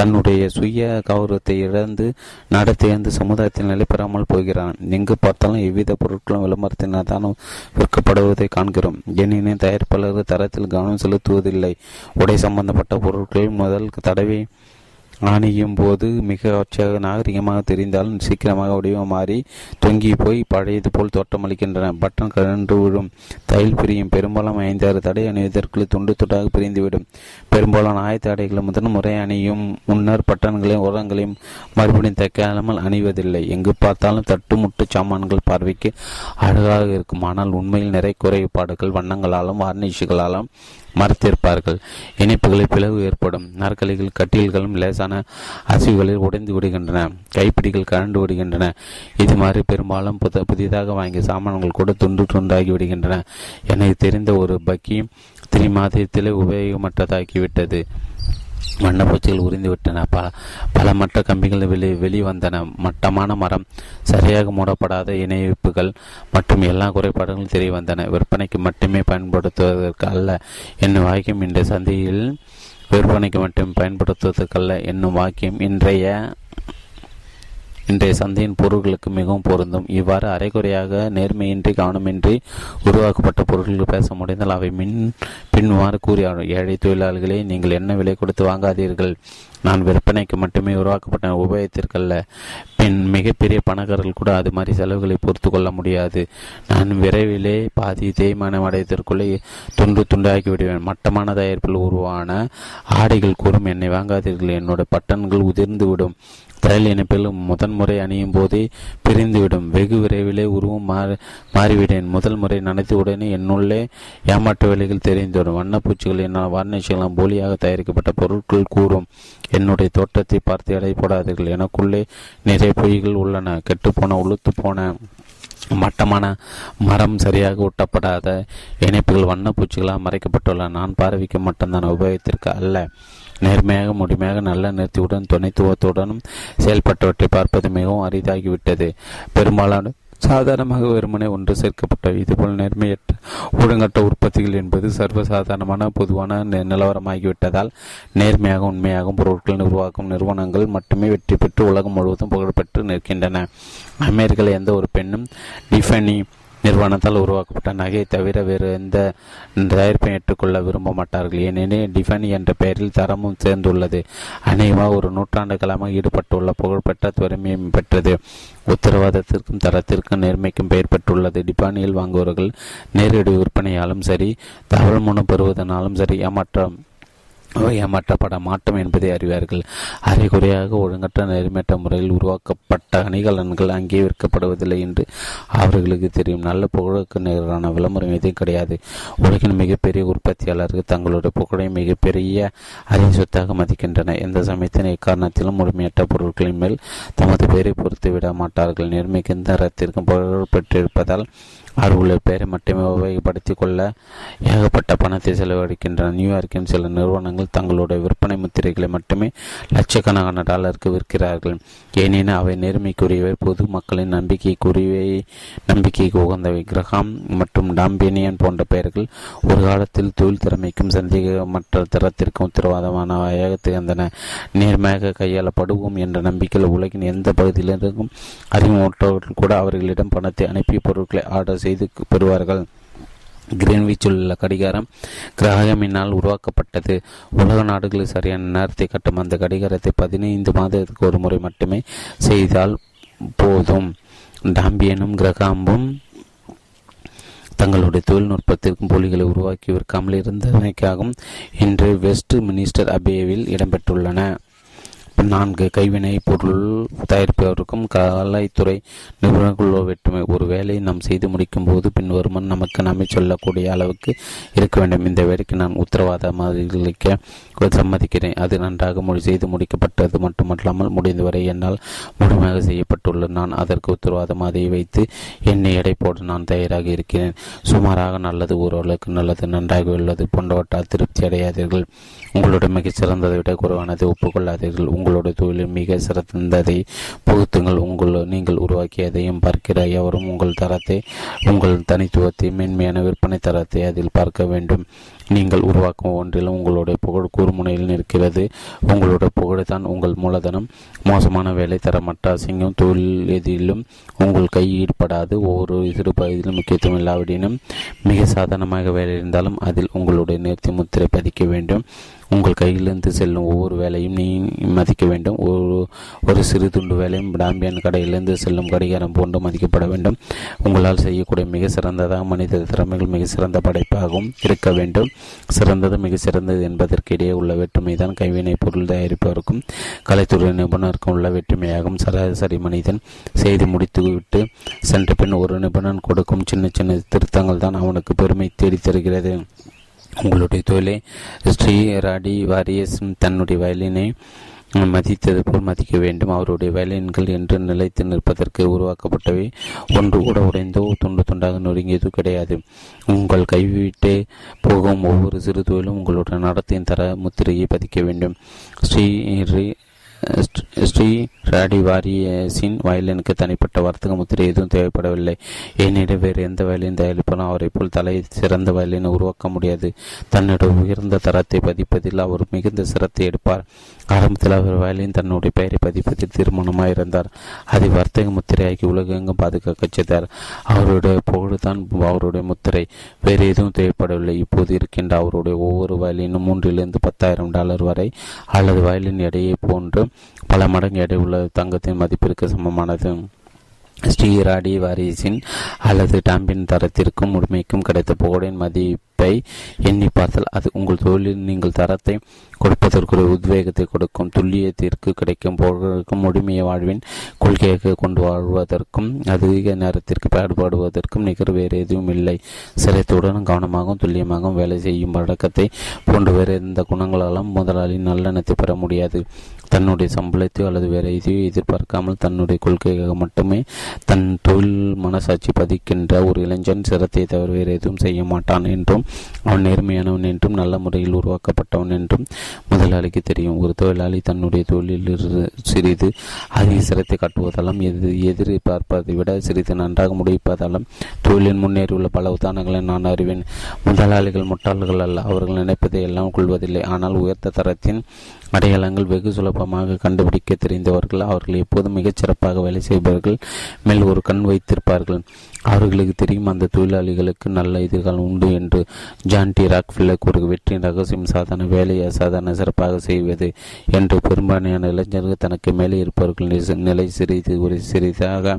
தன்னுடைய சுய கௌரவத்தை இழந்து நடத்தியந்து சமுதாயத்தில் நிலை பெறாமல் போகிறான். எங்கு பார்த்தாலும் எவ்வித பொருட்களும் விளம்பரத்தினால் தான் விற்கப்படுவதை காண்கிறோம். எனினும் தயாரிப்பாளர்கள் தரத்தில் கவனம் செலுத்துவதில்லை. உடை சம்பந்தப்பட்ட பொருட்களில் முதல் தடவை ஆணையும் போது மிக ஆட்சியாக நாகரிகமாக தெரிந்தாலும் சீக்கிரமாக வடிவம் மாறி தொங்கி போய் பழையது போல் தோட்டமளிக்கின்றன. பட்டன் கரண்டு விழும், தையல் பிரியும். பெரும்பாலும் ஐந்தாறு தடை அணிவதற்குள் துண்டு துண்டாக பிரிந்துவிடும். பெரும்பாலும் ஆயத்த ஆடைகளை முதன் முறை அணியும் முன்னர் பட்டன்களையும் உரங்களையும் மறுபடியும் தைக்காமல் அணிவதில்லை. எங்கு பார்த்தாலும் தட்டு முட்டு சாமான்கள் பார்வைக்கு அழகாக இருக்கும். ஆனால் உண்மையில் நிறை குறைபாடுகள் வண்ணங்களாலும் வார்னிஷுகளாலும் மறுத்திருப்பார்கள். இணைப்புகளை பிளவு ஏற்படும். நற்கலைகள் கட்டில்களும் லேசான அசைவுகளில் உடைந்து விடுகின்றன. கைப்பிடிகள் கரண்டு விடுகின்றன. இது மாதிரி பெரும்பாலும் புத புதிதாக வாங்கிய சாமான்கள் கூட துண்டு துண்டாகி விடுகின்றன. எனக்கு தெரிந்த ஒரு பக்கி திரி மாதத்தில் உபயோகமற்றதாகிவிட்டது. வண்ணப்பூச்சிகள் உறிந்துவிட்டன. ப பல மற்ற கம்பிகள் வெளி வெளிவந்தன. மட்டமான மரம், சரியாக மூடப்படாத இணைப்புகள் மற்றும் எல்லா குறைபாடுகளும் தெரிய வந்தன. விற்பனைக்கு மட்டுமே பயன்படுத்துவதற்கு அல்ல என்னும் வாக்கியம் இன்றைய சந்தையில் விற்பனைக்கு மட்டும் பயன்படுத்துவதற்கல்ல என்னும் வாக்கியம் இன்றைய இன்றைய சந்தையின் பொருட்களுக்கு மிகவும் பொருந்தும். இவ்வாறு அரைகுறையாக நேர்மையின்றி கவனமின்றி உருவாக்கப்பட்ட பொருட்கள் பேச முடிந்தால் அவை மின் பின்வாறு கூறியாடும். ஏழை தொழிலாளிகளை நீங்கள் என்ன விலை கொடுத்து வாங்காதீர்கள். நான் விற்பனைக்கு மட்டுமே உருவாக்கப்பட்ட உபயோகத்திற்கல்ல. பின் மிகப்பெரிய பணக்காரர்கள் கூட அது மாதிரி செலவுகளை பொறுத்து கொள்ள முடியாது. நான் விரைவிலே பாதி தேய்மானம் அடையத்திற்குள்ளே துண்டு துண்டாக்கி விடுவேன். மட்டமான தயாரிப்பில் உருவான ஆடைகள் கூறும் என்னை வாங்காதீர்கள். என்னோட பட்டன்கள் உதிர்ந்துவிடும். தையல் இணைப்பில் முதன்முறை அணியும் போதே பிரிந்துவிடும். வெகு விரைவிலே உருவம் மாறி மாறிவிடேன். முதல் முறை நனைத்து உடனே என்னுள்ளே ஏமாற்று வேலைகள் தெரிந்துவிடும். வண்ணப்பூச்சிகள் என்னால் வார்னிஷெல்லாம் போலியாக தயாரிக்கப்பட்ட பொருட்கள் கூறும். என்னுடைய தோட்டத்தை பார்த்து எடை போடாதீர்கள். எனக்குள்ளே நிறைய பொய்கள் உள்ளன. கெட்டுப்போன, உளுத்து போன, மட்டமான மரம், சரியாக ஒட்டப்படாத இணைப்புகள் வண்ணப்பூச்சிகளாக மறைக்கப்பட்டுள்ளன. நான் பார்வைக்கு மட்டும்தான், உபயோகத்திற்கு அல்ல. நேர்மையாக முழுமையாக நல்ல நிறுத்தியுடன் துணைத்துவத்துடனும் செயல்பட்டவற்றை பார்ப்பது மிகவும் அரிதாகிவிட்டது. பெரும்பாலான சாதாரணமாக வெறுமனை ஒன்று சேர்க்கப்பட்டவை. இதுபோல் நேர்மையற்ற ஒழுங்கற்ற உற்பத்திகள் என்பது சர்வசாதாரணமான பொதுவான நிலவரமாகிவிட்டதால் நேர்மையாக உண்மையாகவும் பொருட்கள் உருவாக்கும் நிறுவனங்கள் மட்டுமே வெற்றி பெற்று உலகம் முழுவதும் புகழ்பெற்று நிற்கின்றன. அமெரிக்காவில் எந்த ஒரு பெண்ணும் டிஃபனி நிறுவனத்தால் உருவாக்கப்பட்ட நகையை தவிர வேறு எந்த தயாரிப்பை ஏற்றுக்கொள்ள விரும்ப மாட்டார்கள். ஏனெனில் டிஃபனி என்ற பெயரில் தரமும் சேர்ந்துள்ளது. அநேகமாக ஒரு நூற்றாண்டு காலமாக ஈடுபட்டுள்ள புகழ்பெற்ற பெருமையும் பெற்றது. உத்தரவாதத்திற்கும் தரத்திற்கும் நேர்மைக்கும் பெயர் பெற்றுள்ளது. டிஃபனியில் வாங்குவர்கள் நேரடி விற்பனையாலும் சரி, தகவல் மூலம் பெறுவதனாலும் சரி ஏமாற்றம் ஏமாற்றப்பட மாட்டோம் என்பதை அறிவார்கள். அரைகுறையாக ஒழுங்கற்ற நேர்மேற்ற முறையில் உருவாக்கப்பட்ட அணிகலன்கள் அங்கே விற்கப்படுவதில்லை என்று அவர்களுக்கு தெரியும். நல்ல புகழுக்கு நேரான விளம்பரம் எதுவும் கிடையாது. உலகின் மிகப்பெரிய உற்பத்தியாளர்கள் தங்களுடைய புகழை மிகப்பெரிய அறிசொத்தாக மதிக்கின்றனர். எந்த சமயத்தின் எக்காரணத்திலும் முழுமையற்ற பொருட்களின் மேல் தமது பெயரை பொறுத்து விட மாட்டார்கள். நேர்மைக்கும் தரத்திற்கும் புகழ் பெற்றிருப்பதால் அவர்களுடைய பெயரை மட்டுமே உபயோகப்படுத்திக் கொள்ள ஏகப்பட்ட பணத்தை செலவழிக்கின்றன. நியூயார்க்கின் சில நிறுவனங்கள் தங்களுடைய விற்பனை முத்திரைகளை மட்டுமே லட்சக்கணக்கான டாலருக்கு விற்கிறார்கள். ஏனெனில் அவை நேர்மைக்குரியவை, பொது மக்களின் நம்பிக்கைக்குரியவை, நம்பிக்கைக்கு உகந்தவை. கிரகாம் மற்றும் டாம்பினியன் போன்ற பெயர்கள் ஒரு காலத்தில் தொழில் திறமைக்கும் சந்தேகமற்ற தரத்திற்கும் உத்தரவாதமானவையாக திகழ்ந்தன. நேர்மையாக கையாளப்படுவோம் என்ற நம்பிக்கையில் உலகின் எந்த பகுதியிலிருந்தும் அறிமுகற்றவர்கள் கூட அவர்களிடம் பணத்தை அனுப்பி பொருட்களை ஆர்டர் செய்து பெறுவார்கள். கிரீன்விச் உள்ள கடிகாரம் கிரகமினால் உருவாக்கப்பட்டது. உலக நாடுகளில் சரியான நேரத்தை கட்டும் அந்த கடிகாரத்தை பதினைந்து மாதத்துக்கு ஒரு முறை மட்டுமே செய்தால் போதும். டாம்பியனும் கிரகாம்பும் தங்களுடைய தொழில்நுட்பத்திற்கும் போலிகளை உருவாக்கி விற்காமல் இருந்ததனைக்காகவும் இன்று வெஸ்ட் மினிஸ்டர் அபேவில் இடம்பெற்றுள்ளன. நான்கு கைவினை பொருள் தயாரிப்பவருக்கும் கலைத்துறை நிபுணர்களுள்ள வேற்றுமை. ஒரு வேலையை நாம் செய்து முடிக்கும் போது பின் வருமானம் நமக்கு நம்மை சொல்லக்கூடிய அளவுக்கு இருக்க வேண்டும். இந்த வேலைக்கு நான் உத்தரவாதமாக சம்மதிக்கிறேன். அது நன்றாக முடி செய்து முடிக்கப்பட்டது மட்டுமல்லாமல் முடிந்தவரை என்னால் முழுமையாக செய்யப்பட்டுள்ள நான் அதற்கு உத்தரவாதமாக வைத்து என்னை எடை போட நான் தயாராக இருக்கிறேன். சுமாராக நல்லது, ஓரளவுக்கு நல்லது, நன்றாக உள்ளது போன்றவற்றால் திருப்தி அடையாதீர்கள். உங்களுடைய மிகச்சிறந்ததை விட குறைவானதை ஒப்புக்கொள்ளாதீர்கள். உங்களுடைய தொழிலில் மிக சிறந்ததை புகுத்துங்கள். உங்கள் நீங்கள் உருவாக்கியதையும் பார்க்கிற எவரும் உங்கள் தரத்தை, உங்கள் தனித்துவத்தை, மேன்மையான விற்பனை தரத்தை அதில் பார்க்க வேண்டும். நீங்கள் உருவாக்கும் ஒன்றிலும் உங்களுடைய புகழ் கூர்முனையில் நிற்கிறது. உங்களுடைய புகழைத்தான் உங்கள் மூலதனம். மோசமான வேலை தரமற்ற அசிங்கம் தொழில் எதிலும் உங்கள் கை ஈடுபடாது. ஒவ்வொரு சிறு பகுதியிலும் முக்கியத்துவம் இல்லாவிடனும் மிக சாதாரணமாக வேலை இருந்தாலும் அதில் உங்களுடைய நேர்த்தி முத்திரை பதிக்க வேண்டும். உங்கள் கையிலிருந்து செல்லும் ஒவ்வொரு வேலையும் நீ மதிக்க வேண்டும். ஒரு ஒரு சிறு துண்டு வேலையும் டாம்பியன் கடையிலிருந்து செல்லும் கடிகாரம் போன்று மதிக்கப்பட வேண்டும். உங்களால் செய்யக்கூடிய மிக சிறந்ததாக மனித திறமைகள் மிக சிறந்த படைப்பாகவும் இருக்க வேண்டும். சிறந்தது மிக சிறந்தது என்பதற்கிடையே உள்ள வேற்றுமை தான் கைவினைப் பொருள் தயாரிப்பவருக்கும் கலைத்துறை நிபுணருக்கும் உள்ள வேற்றுமையாகும். சராசரி மனிதன் செய்து முடித்துவிட்டு சென்ற பின் ஒரு நிபுணன் கொடுக்கும் சின்ன சின்ன திருத்தங்கள் தான் அவனுக்கு பெருமை தேடித்தருகிறது. உங்களுடைய தொழிலை ஸ்ரீ ராடி வாரியஸ் தன்னுடைய வயலினை மதித்தது போல் மதிக்க வேண்டும். அவருடைய வயலின்கள் என்று நிலைத்து நிற்பதற்கு உருவாக்கப்பட்டவை. ஒன்று கூட உடைந்தோ துண்டு துண்டாக நொறுங்கியதோ கிடையாது. உங்கள் கைவிட்டு போகும் ஒவ்வொரு சிறு தொழிலும் உங்களுடைய நடத்தையின் தர முத்திரையை பதிக்க வேண்டும். ஸ்ரீ ஸ்ரீ ராடி வாரியஸின் வயலினுக்கு தனிப்பட்ட வர்த்தக முத்திரை எதுவும் தேவைப்படவில்லை. என்னிடம் வேறு எந்த வயலின் தயாரிப்பாலும் அவரை போல் தலை சிறந்த வயலினை உருவாக்க முடியாது. தன்னுடைய உயர்ந்த தரத்தை பதிப்பதில் அவர் மிகுந்த சிரத்தை எடுப்பார். ஆரம்பத்தில் அவர் வயலின் தன்னுடைய பெயரை பதிப்பதில் தீர்மானமாயிருந்தார். அதை வர்த்தக முத்திரையாக்கி உலகெங்கும் பாதுகாக்க செய்தார். அவருடைய புகழ்தான் அவருடைய முத்திரை. வேறு எதுவும் தேவைப்படவில்லை. இப்போது இருக்கின்ற அவருடைய ஒவ்வொரு வயலினும் மூன்றிலிருந்து பத்தாயிரம் டாலர் வரை அல்லது வயலின் எடையை போன்று பல மடங்கு எடை உள்ள தங்கத்தின் மதிப்பிற்கு சமமானது. ஸ்ரீ ராடி வாரியஸின் அல்லது டாம்பின் தரத்திற்கும் உரிமைக்கும் கிடைத்த புகழின் மதிப்பை எண்ணி பார்த்தால் அது உங்கள் தொழிலில் நீங்கள் தரத்தை கொடுப்பதற்கு உத்வேகத்தை கொடுக்கும். துல்லியத்திற்கு கிடைக்கும் புகழுக்கும் உரிமைய வாழ்வின் கொள்கையாக கொண்டு வாழ்வதற்கும் அதிக நேரத்திற்கு பாடுபடுவதற்கும் நிகர் வேறு எதுவும் இல்லை. சிரத்துடனும் கவனமாகவும் துல்லியமாகவும் வேலை செய்யும் வழக்கத்தை போன்று வேறு எந்த குணங்களாலும் முதலாளி நல்லெண்ணத்தை பெற முடியாது. தன்னுடைய சம்பளத்தையோ அல்லது வேற எதையோ எதிர்பார்க்காமல் தன்னுடைய கொள்கையாக மட்டுமே தன் தொழில் மனசாட்சி பதிக்கின்ற ஒரு இளைஞன் சிரத்தை தவிர வேறு எதுவும் செய்ய மாட்டான் என்றும் அவன் நேர்மையானவன் என்றும் நல்ல முறையில் உருவாக்கப்பட்டவன் என்றும் முதலாளிக்கு தெரியும். ஒரு தொழிலாளி தன்னுடைய தொழிலில் சிறிது அதிக சிரத்தை காட்டுவதாலும் எது எதிர்பார்ப்பதை விட சிறிது நன்றாக முடிப்பதாலும் தொழிலின் முன்னேறியுள்ள பல உதாரணங்களை நான் அறிவேன். முதலாளிகள் முட்டாள்கள் அல்ல. அவர்கள் நினைப்பதை எல்லாம் கொள்வதில்லை. ஆனால் உயர்த்த தரத்தின் அடையாளங்கள் வெகு சுலபமாக கண்டுபிடிக்க தெரிந்தவர்கள். அவர்கள் எப்போதும் மிகச் சிறப்பாக வேலை செய்பவர்கள் மேல் ஒரு கண் வைத்திருப்பார்கள். அவர்களுக்கு தெரியும் அந்த தொழிலாளிகளுக்கு நல்ல எதிர்காலம் உண்டு என்று. ஜான் டி ராக்ஃபெல்லர் கூறுகிற வெற்றியின் ரகசியம் சாதாரண வேலையை அசாதாரண சிறப்பாக செய்வது என்று. பெரும்பாலான இளைஞர்கள் தனக்கு மேலே இருப்பவர்கள் நிலை சிறிது ஒரு சிறிதாக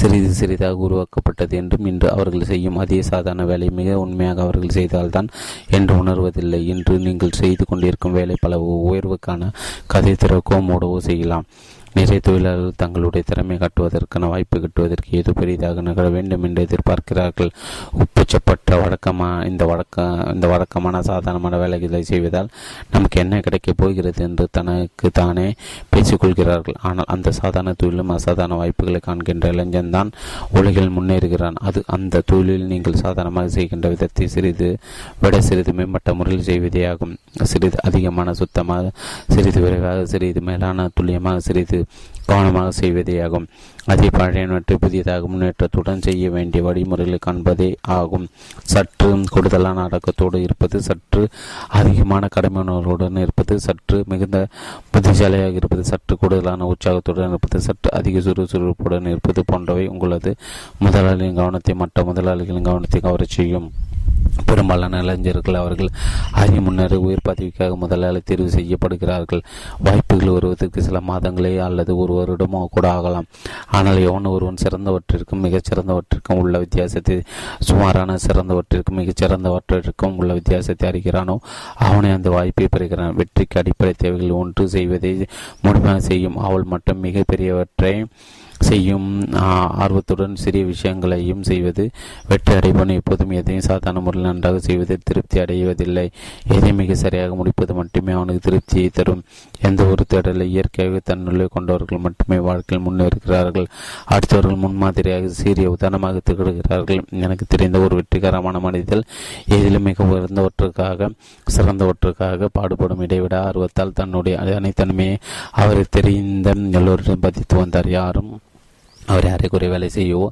சிறிது சிறிதாக உருவாக்கப்பட்டது என்றும் இன்று அவர்கள் செய்யும் அதே சாதாரண வேலை மிக உண்மையாக அவர்கள் செய்தால்தான் என்று உணர்வதில்லை. இன்று நீங்கள் செய்து கொண்டிருக்கும் வேலை பல உயர்வுக்கான கதை திறக்கோ மூடவோ செய்யலாம். நிறைய தொழிலாளர்கள் தங்களுடைய திறமை காட்டுவதற்கான வாய்ப்பு கட்டுவதற்கு ஏதோ பெரிதாக நிகழ வேண்டும் என்று எதிர்பார்க்கிறார்கள். உப்புச்சப்பட்ட வழக்கமாக இந்த வழக்க இந்த வழக்கமான சாதாரணமான வேலைகளை செய்வதால் நமக்கு என்ன கிடைக்கப் போகிறது என்று தனக்கு தானே பேசிக்கொள்கிறார்கள். ஆனால் அந்த சாதாரண தொழிலும் அசாதாரண வாய்ப்புகளை காண்கின்ற இளைஞன்தான் உலகில் முன்னேறுகிறான். அது அந்த தொழிலில் நீங்கள் சாதாரணமாக செய்கின்ற விதத்தை சிறிது விட சிறிது மேம்பட்ட முறையில் செய்வதேயாகும். சிறிது அதிகமான சுத்தமாக, சிறிது விரைவாக, சிறிது மேலான துல்லியமாக, சிறிது கவனமாக செய்வதேயாகும். அதே பழையவற்றை புதியதாக முன்னேற்றத்துடன் செய்ய வேண்டிய வழிமுறைகளை காண்பதே ஆகும். சற்று கூடுதலான அடக்கத்தோடு இருப்பது, சற்று அதிகமான கடமையுடன் இருப்பது, சற்று மிகுந்த புத்திசாலியாக இருப்பது, சற்று கூடுதலான உற்சாகத்துடன் இருப்பது, சற்று அதிக சுறுசுறுப்புடன் இருப்பது போன்றவை உங்களது முதலாளியின் கவனத்தை மற்ற முதலாளிகளின் கவனத்தை கவரச் செய்யும். பெரும்பாலான இளைஞர்கள் அவர்கள் அதிக முன்னரே உயர் பதவிக்காக முதலாளி தேர்வு செய்யப்படுகிறார்கள். வாய்ப்புகள் வருவதற்கு சில மாதங்களே அல்லது ஒரு வருடமோ கூட ஆகலாம். ஆனால் எவன் ஒருவன் சிறந்தவற்றிற்கும் மிகச் சிறந்தவற்றிற்கும் உள்ள வித்தியாசத்தை சுமாரான சிறந்தவற்றிற்கும் மிகச் சிறந்தவற்றிற்கும் உள்ள வித்தியாசத்தை அறிகிறானோ அவனை அந்த வாய்ப்பை பெறுகிறான். வெற்றிக்கு அடிப்படை தேவைகள் ஒன்று செய்வதை முழுமையாக செய்யும் அவள் மட்டும் மிகப்பெரியவற்றை செய்யும் ஆர்வத்துடன் சிறிய விஷயங்களையும் செய்வது. வெற்றி அடைவன் எப்போதும் எதையும் சாதாரண முறையில் நன்றாக செய்வதில் திருப்தி அடைவதில்லை. எதை மிக சரியாக முடிப்பது மட்டுமே அவனுக்கு திருப்தியை தரும். எந்த ஒரு தேடலை இயற்கையாக தன்னுள்ளே கொண்டவர்கள் மட்டுமே வாழ்க்கையில் முன்னேறுகிறார்கள். அடுத்தவர்கள் முன்மாதிரியாக சீரிய உதாரணமாக திகழ்கிறார்கள். எனக்கு தெரிந்த ஒரு வெற்றிகரமான மனிதர் எதிலும் மிக உயர்ந்தவற்றுக்காக சிறந்தவற்றுக்காக பாடுபடும் இடைவிட ஆர்வத்தால் தன்னுடைய அனைத்தன்மையை அவர் தெரிந்த எல்லோரிடம் பதித்து வந்தார். யாரும் அவர் அரைக்குறை வேலை செய்யவோ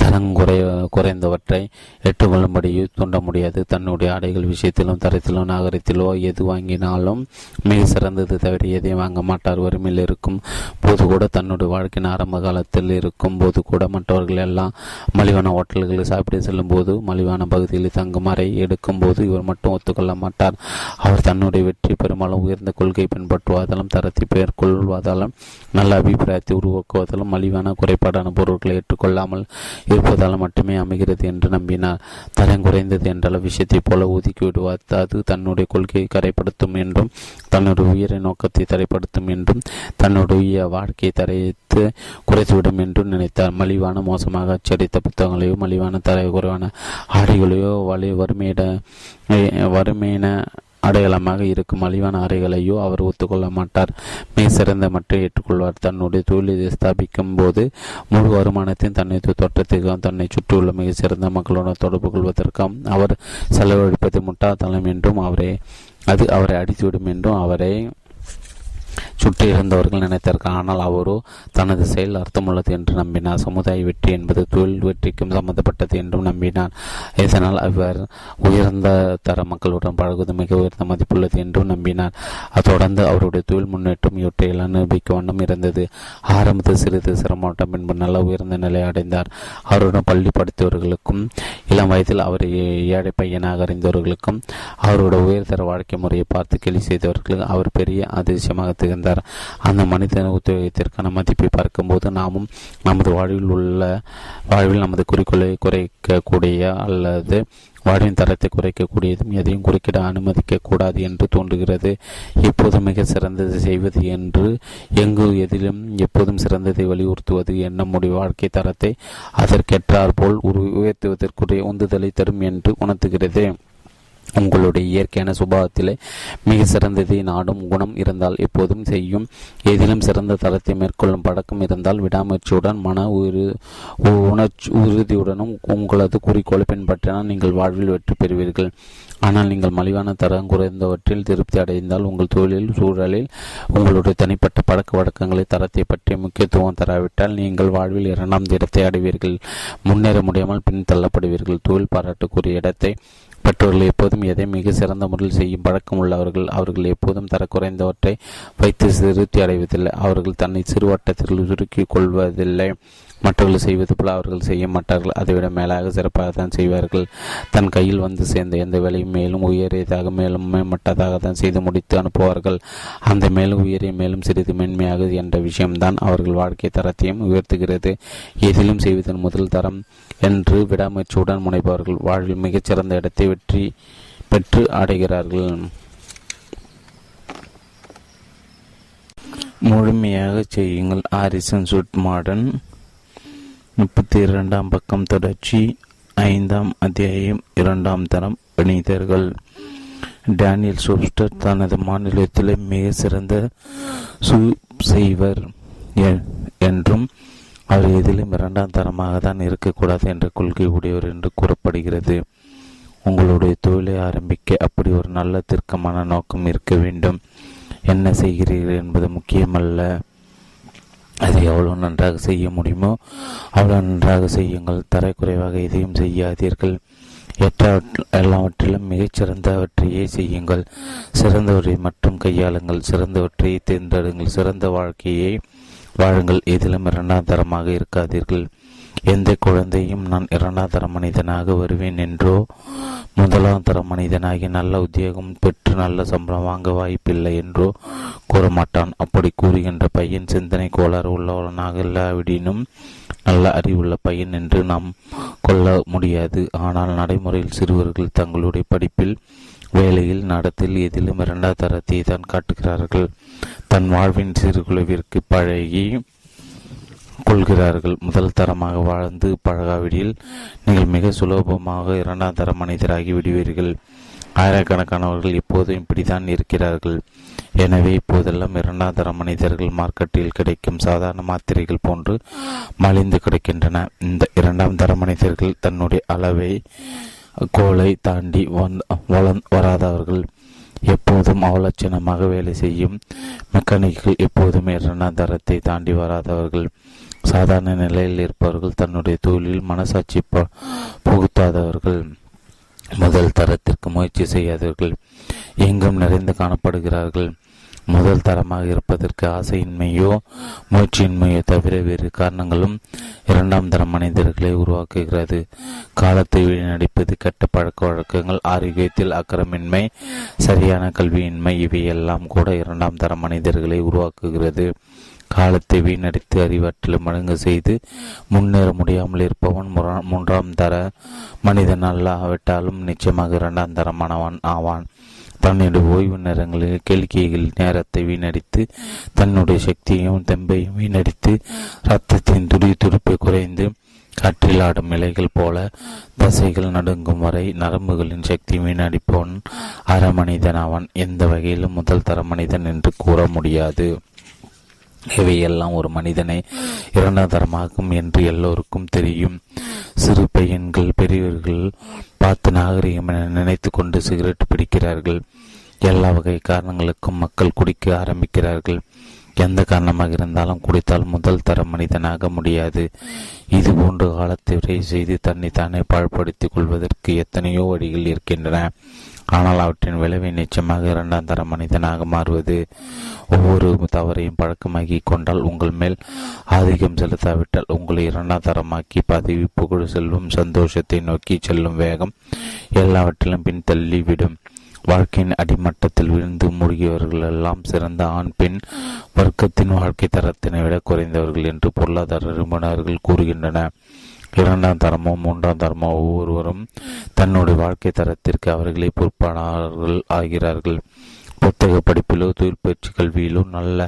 தரம் குறை குறைந்தவற்றை எட்டுக்கொள்ளும்படியோ தூண்ட முடியாது. தன்னுடைய ஆடைகள் விஷயத்திலும் தரத்திலும் நாகரத்திலோ எது வாங்கினாலும் மிக சிறந்தது தவிர எதையும் வாங்க மாட்டார். வறுமையில் இருக்கும் போது கூட, தன்னுடைய வாழ்க்கையின் ஆரம்ப காலத்தில் இருக்கும் போது கூட, மற்றவர்கள் எல்லாம் மலிவான ஹோட்டல்களில் சாப்பிட செல்லும் போது, மலிவான பகுதிகளில் தங்கும் அறை எடுக்கும் போது இவர் மட்டும் ஒத்துக்கொள்ள மாட்டார். அவர் தன்னுடைய வெற்றி பெரும்பாலும் உயர்ந்த கொள்கையை பின்பற்றுவதாலும், தரத்தை பெயர்கொள்வதாலும், நல்ல அபிப்பிராயத்தை உருவாக்குவதாலும், மலிவான குறைபாடு பொருட்களை ஏற்றுக்கொள்ளாமல் இருப்பதால் மட்டுமே அமைகிறது என்று நம்பினார். தரம் குறைந்தது என்றால் விஷயத்தை போல ஒதுக்கிவிடுவார். அது தன்னுடைய கொள்கையை கரைப்படுத்தும் என்றும், தன்னுடைய உயிரை நோக்கத்தை தரைப்படுத்தும் என்றும், தன்னுடைய வாழ்க்கையை தரைத்து குறைத்துவிடும் என்றும் நினைத்தார். மலிவான மோசமாக அச்சடித்த புத்தகங்களையோ, மலிவான தர குறைவான ஆடைகளையோ, வலி வறுமையிட வறுமையின அடையாளமாக இருக்கும் மலிவான அறைகளையோ அவர் ஒத்துக்கொள்ள மாட்டார். மிக சிறந்த மற்ற ஏற்றுக்கொள்வார். தன்னுடைய தொழிலை ஸ்தாபிக்கும் போது முழு வருமானத்தையும் தன்னை தோற்றத்திற்கும் தன்னை சுற்றியுள்ள மிக சிறந்த மக்களுடன் தொடர்பு கொள்வதற்கும் அவர் செலவழிப்பது முட்டாள்தனம் என்றும், அவரை அது அவரை அடித்துவிடும் என்றும் அவரை சுற்றி இருந்தவர்கள் நினைத்தார்கள். ஆனால் அவரோ தனது செயல் அர்த்தமுள்ளது என்று நம்பினார். சமுதாய வெற்றி என்பது தொழில் வெற்றிக்கும் சம்பந்தப்பட்டது என்றும் நம்பினார். இதனால் அவர் உயர்ந்த தர மக்களுடன் பழகுவது மிக உயர்ந்த மதிப்புள்ளது என்றும் நம்பினார். தொடர்ந்து அவருடைய தொழில் முன்னேற்றம் இவற்றை அனுபவிக்க வண்ணம் இருந்தது. ஆரம்பத்தில் சிறிது சிரமோட்டம், பின்பு நல்ல உயர்ந்த நிலை அடைந்தார். அவருடன் பள்ளி படித்தவர்களுக்கும், இளம் வயதில் அவரை ஏழை பையனாக அறிந்தவர்களுக்கும், அவருடைய உயர்தர வாழ்க்கை முறையை பார்த்து கேலி செய்தவர்களுக்கு அவர் பெரிய அதிசயமாக திகழ்ந்தார். அந்த மனித உத்தியோகத்திற்கான மதிப்பை பார்க்கும்போது, நாமும் நமது வாழ்வில் உள்ள வாழ்வில் நமது குறிக்கோளை குறைக்கக்கூடிய அல்லது வாழ்வின் தரத்தை குறைக்கக்கூடியதும் எதையும் குறுக்கிட அனுமதிக்கக்கூடாது என்று தோன்றுகிறது. எப்போதும் மிக சிறந்ததை செய்வது என்று, எங்கு எதிலும் எப்போதும் சிறந்ததை வலியுறுத்துவது நம்முடைய வாழ்க்கை தரத்தை அதற்கேற்றாற்போல் உயர்த்துவதற்குரிய உந்துதலை தரும் என்று உணர்த்துகிறது. உங்களுடைய இயற்கையான சுபாவத்திலே மிக சிறந்ததை நாடும் குணம் இருந்தால், எப்போதும் செய்யும் எதிலும் சிறந்த தரத்தை மேற்கொள்ளும் பழக்கம் இருந்தால், விடாமுயற்சியுடன் மன உரு உணர்ச்சி உறுதியுடனும் உங்களது குறிக்கோளை பின்பற்றினால் நீங்கள் வாழ்வில் வெற்றி பெறுவீர்கள். ஆனால் நீங்கள் மலிவான தரம் குறைந்தவற்றில் திருப்தி அடைந்தால், உங்கள் தொழிலில் சூழலில் உங்களுடைய தனிப்பட்ட பழக்க வழக்கங்களை தரத்தை பற்றி முக்கியத்துவம் தராவிட்டால், நீங்கள் வாழ்வில் இரண்டாம் இடத்தை அடைவீர்கள். முன்னேற முடியாமல் பின் தள்ளப்படுவீர்கள். தொழில் பாராட்டுக்குரிய இடத்தை பெற்றவர்கள் எப்போதும் எதை மிக சிறந்த முறையில் செய்யும் பழக்கம் உள்ளவர்கள். அவர்கள் எப்போதும் தர குறைந்தவற்றை வைத்து திருப்தி அடைவதில்லை. அவர்கள் தன்னை சிறு வட்டத்திற்குள் சுருக்கிக் கொள்வதில்லை. மற்றவர்கள் செய்வது போல அவர்கள் செய்ய மாட்டார்கள். அதைவிட மேலாக சிறப்பாக தான் செய்வார்கள். தன் கையில் வந்து சேர்ந்த எந்த வேலையும் மேலும் உயரியதாக, மேலும் மேம்பட்டதாக தான் செய்து முடித்து அனுப்புவார்கள். அந்த மேலும் உயரிய, மேலும் சிறிது மேன்மையாக என்ற விஷயம்தான் அவர்கள் வாழ்க்கை தரத்தையும் உயர்த்துகிறது. எதிலும் செய்வதன் முதல் தரம் என்று விடாமுயற்சியுடன் முனைப்பவர்கள் வாழ்வில் மிகச்சிறந்த இடத்தை வெற்றி பெற்று அடைகிறார்கள். முழுமையாக செய்யுங்கள். ஆரிசன் ஸ்வெட் மார்டன், முப்பத்தி இரண்டாம் பக்கம் தொடர்ச்சி, ஐந்தாம் அத்தியாயம், இரண்டாம் தரம் மனிதர்கள். டேனியல் சோப்ஸ்டர் தனது மாநிலத்தில் மிக சிறந்த சூப் செய்வர் என்றும், அவர் எதிலும் இரண்டாம் தரமாக தான் இருக்கக்கூடாது என்ற கொள்கை உடையவர் என்று கூறப்படுகிறது. உங்களுடைய தொழிலை ஆரம்பிக்க அப்படி ஒரு நல்ல தீர்க்கமான நோக்கம் இருக்க வேண்டும். என்ன செய்கிறீர்கள் என்பது முக்கியமல்ல. அதை எவ்வளோ நன்றாக செய்ய முடியுமோ அவ்வளோ நன்றாக செய்யுங்கள். தரக்குறைவாக எதையும் செய்யாதீர்கள். எட்ட எல்லாவற்றிலும் மிகச்சிறந்தவற்றையே செய்யுங்கள். சிறந்தவற்றை மட்டும் கையாளுங்கள். சிறந்தவற்றையை தேர்ந்தெடுங்கள். சிறந்த வாழ்க்கையை வாழுங்கள். எதிலும் இரண்டாம் தரமாக இருக்காதீர்கள். எந்த குழந்தையும் நான் இரண்டாம் தர மனிதனாக வருவேன் என்றோ, முதலாம் தர மனிதனாகி நல்ல உத்தியோகம் பெற்று நல்ல சம்பளம் வாங்க வாய்ப்பில்லை என்றோ கூறமாட்டான். அப்படி கூறுகின்ற பையன் சிந்தனை கோளாறு உள்ளவனாக இல்லாவிடனும் நல்ல அறிவுள்ள பையன் என்று நாம் கொள்ள முடியாது. ஆனால் நடைமுறையில் சிறுவர்கள் தங்களுடைய படிப்பில், வேலையில், நடத்தில் எதிலும் இரண்டாம் தரத்தை தான் காட்டுகிறார்கள். தன் வாழ்வின் சிறுகுழுவிற்கு பழகி கொள்கிறார்கள். முதல் தரமாக வாழ்ந்து பழகாவிடில் நீங்கள் மிக சுலபமாக இரண்டாம் தர மனிதராகி விடுவீர்கள். ஆயிரக்கணக்கானவர்கள் எப்போதும் இப்படித்தான் இருக்கிறார்கள். எனவே இப்போதெல்லாம் இரண்டாம் தர மனிதர்கள் மார்க்கெட்டில் கிடைக்கும் சாதாரண மாத்திரைகள் போன்று மலிந்து கிடைக்கின்றன. இந்த இரண்டாம் தர மனிதர்கள் தன்னுடைய அளவை கோலை தாண்டி வராதவர்கள். எப்போதும் அவலட்சணமாக வேலை செய்யும் மெக்கானிக்கள் எப்போதுமே இரண்டாம் தரத்தை தாண்டி வராதவர்கள். சாதாரண நிலையில் இருப்பவர்கள் தன்னுடைய தொழிலில் மனசாட்சி புகுத்தாதவர்கள். முதல் தரத்திற்கு முயற்சி செய்யாதவர்கள் எங்கும் நிறைந்து காணப்படுகிறார்கள். முதல் தரமாக இருப்பதற்கு ஆசையின்மையோ முயற்சியின்மையோ தவிர வேறு காரணங்களும் இரண்டாம் தரம் மனிதர்களை உருவாக்குகிறது. காலத்தை வீணடிப்பது, கெட்ட பழக்க வழக்கங்கள், ஆரோக்கியத்தில் அக்கறமின்மை, சரியான கல்வியின்மை இவையெல்லாம் கூட இரண்டாம் தரம் மனிதர்களை உருவாக்குகிறது. காலத்தை வீணடித்து அறிவாற்றலை மடங்கு செய்து முன்னேற முடியாமல் இருப்பவன் மூன்றாம் தர மனிதன் அல்லாவிட்டாலும் நிச்சயமாக இரண்டாம் தரமானவன் ஆவான். தன்னுடைய ஓய்வு நேரங்களில் கேளிக்கையில் நேரத்தை வீணடித்து தன்னுடைய சக்தியையும் தெம்பையும் வீணடித்து இரத்தத்தின் துடி துடிப்பை குறைந்து காற்றில் ஆடும் இலைகள் போல தசைகள் நடுங்கும் வரை நரம்புகளின் சக்தி வீணடிப்பவன் அற மனிதனாவான். எந்த வகையிலும் முதல் தர மனிதன் என்று கூற முடியாது. இவையெல்லாம் ஒரு மனிதனை இரண்டாம் தரமாகும் என்று எல்லோருக்கும் தெரியும். சிறு பையன்கள் பெரியவர்கள் பார்த்து நாகரிகம் என நினைத்து கொண்டு சிகரெட் பிடிக்கிறார்கள். எல்லா வகை காரணங்களுக்கும் மக்கள் குடிக்க ஆரம்பிக்கிறார்கள். எந்த காரணமாக இருந்தாலும் குடித்தால் முதல் தர மனிதனாக முடியாது. இது போன்று காலத்தை செய்து தன்னை தானே பாழ்படுத்திக் கொள்வதற்கு எத்தனையோ வழிகள் இருக்கின்றன. ஆனால் அவற்றின் விளைவை நிச்சயமாக இரண்டாம் தர மனிதனாக மாறுவது. ஒவ்வொரு தவறையும் பழக்கமாக்கி கொண்டால், உங்கள் மேல் ஆதிக்கம் செலுத்தாவிட்டால், உங்களை இரண்டாம் தரமாக்கி பதவி, புகழ், செல்வம், சந்தோஷத்தை நோக்கி செல்லும் வேகம் எல்லாவற்றிலும் பின்தள்ளிவிடும். வாழ்க்கையின் அடிமட்டத்தில் விழுந்து மூழ்கியவர்களெல்லாம் சிறந்த ஆண் பெண் வர்க்கத்தின் வாழ்க்கை தரத்தினை விட குறைந்தவர்கள் என்று பொருளாதார நிபுணர்கள் கூறுகின்றனர். இரண்டாம் தரமோ மூன்றாம் தரமோ ஒவ்வொருவரும் தன்னுடைய வாழ்க்கை தரத்திற்கு அவர்களே பொறுப்பானவர்கள் ஆகிறார்கள். புத்தக படிப்பிலோ தொழிற்பயிற்சி கல்வியிலோ நல்ல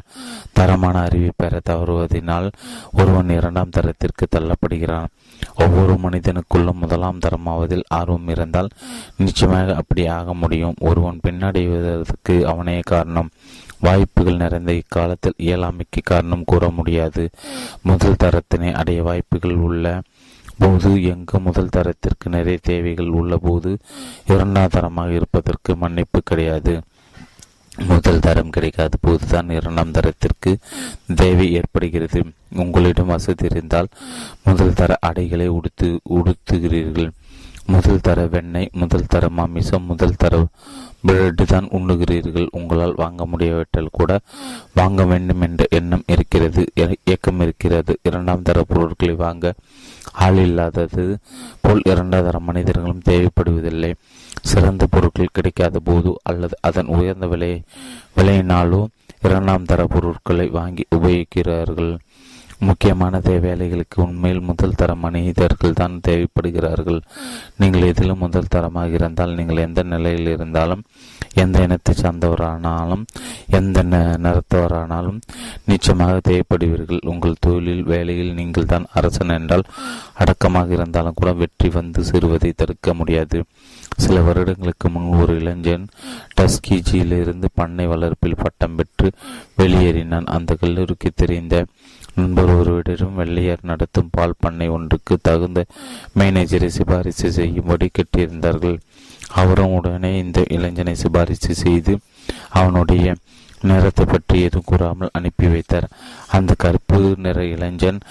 தரமான அறிவை பெற தவறுவதனால் ஒருவன் இரண்டாம் தரத்திற்கு தள்ளப்படுகிறான். ஒவ்வொரு மனிதனுக்குள்ளும் முதலாம் தரமாவதில் ஆர்வம் இருந்தால் நிச்சயமாக அப்படி ஆக முடியும். ஒருவன் பின்னடைவதற்கு அவனே காரணம். வாய்ப்புகள் நிறைந்த இக்காலத்தில் இயலாமைக்கு காரணம் கூற முடியாது. முதல் தரத்தினை அடைய வாய்ப்புகள் உள்ள போது, எங்கு முதல் தரத்திற்கு நிறைய தேவைகள் உள்ள போது இரண்டாம் தரமாக இருப்பதற்கு மன்னிப்பு கிடையாது. முதல் தரம் கிடைக்காத போதுதான் இரண்டாம் தரத்திற்கு தேவை ஏற்படுகிறது. உங்களிடம் வசதி இருந்தால் முதல் தர ஆடைகளை உடுத்து உடுத்துகிறீர்கள். முதல் தர வெண்ணெய், முதல் தர மாமிசம், முதல் தர பிரெட்டு தான் உண்ணுகிறீர்கள். உங்களால் வாங்க முடியாவிட்டால் கூட வாங்க வேண்டும் என்ற எண்ணம் இருக்கிறது, இயக்கம் இருக்கிறது. இரண்டாம் தர பொருட்களை வாங்க ஆள் இல்லாதது போல் இரண்டாம் தர மனிதர்களும் தேவைப்படுவதில்லை. சிறந்த பொருட்கள் கிடைக்காத போது அல்லது அதன் உயர்ந்த விலை விலையினாலோ இரண்டாம் தர பொருட்களை வாங்கி உபயோகிக்கிறார்கள். முக்கியமான வேலைகளுக்கு உண்மையில் முதல் தர மனிதர்கள் தான் தேவைப்படுகிறார்கள். நீங்கள் எதிலும் முதல் தரமாக இருந்தால், நீங்கள் எந்த நிலையில் இருந்தாலும், எந்த இனத்தை சார்ந்தவரானாலும், எந்த நிறத்தவரானாலும் நிச்சயமாக தேவைப்படுவீர்கள். உங்கள் தொழிலில், வேலையில் நீங்கள் தான் அரசன் என்றால் அடக்கமாக இருந்தாலும் கூட வெற்றி வந்து சேருவதை தடுக்க முடியாது. சில வருடங்களுக்கு முன் ஒரு இளைஞன் டஸ்கீஜியிலிருந்து பண்ணை வளர்ப்பில் பட்டம் பெற்று வெளியேறினான். அந்த கல்லூரிக்கு தெரிந்த நண்பர் ஒருவரிடம் வெள்ளையர் நடத்தும் பால் பண்ணை ஒன்றுக்கு தகுந்த மேனேஜரை சிபாரிசு செய்யும்படி கேட்டிருந்தார்கள். அவரும் உடனே இந்த இளைஞனை சிபாரிசு செய்து அவனுடைய நேரத்தை பற்றி எதுவும் கூறாமல் அனுப்பி வைத்தார். அந்த கருப்பு நிற இளைஞன்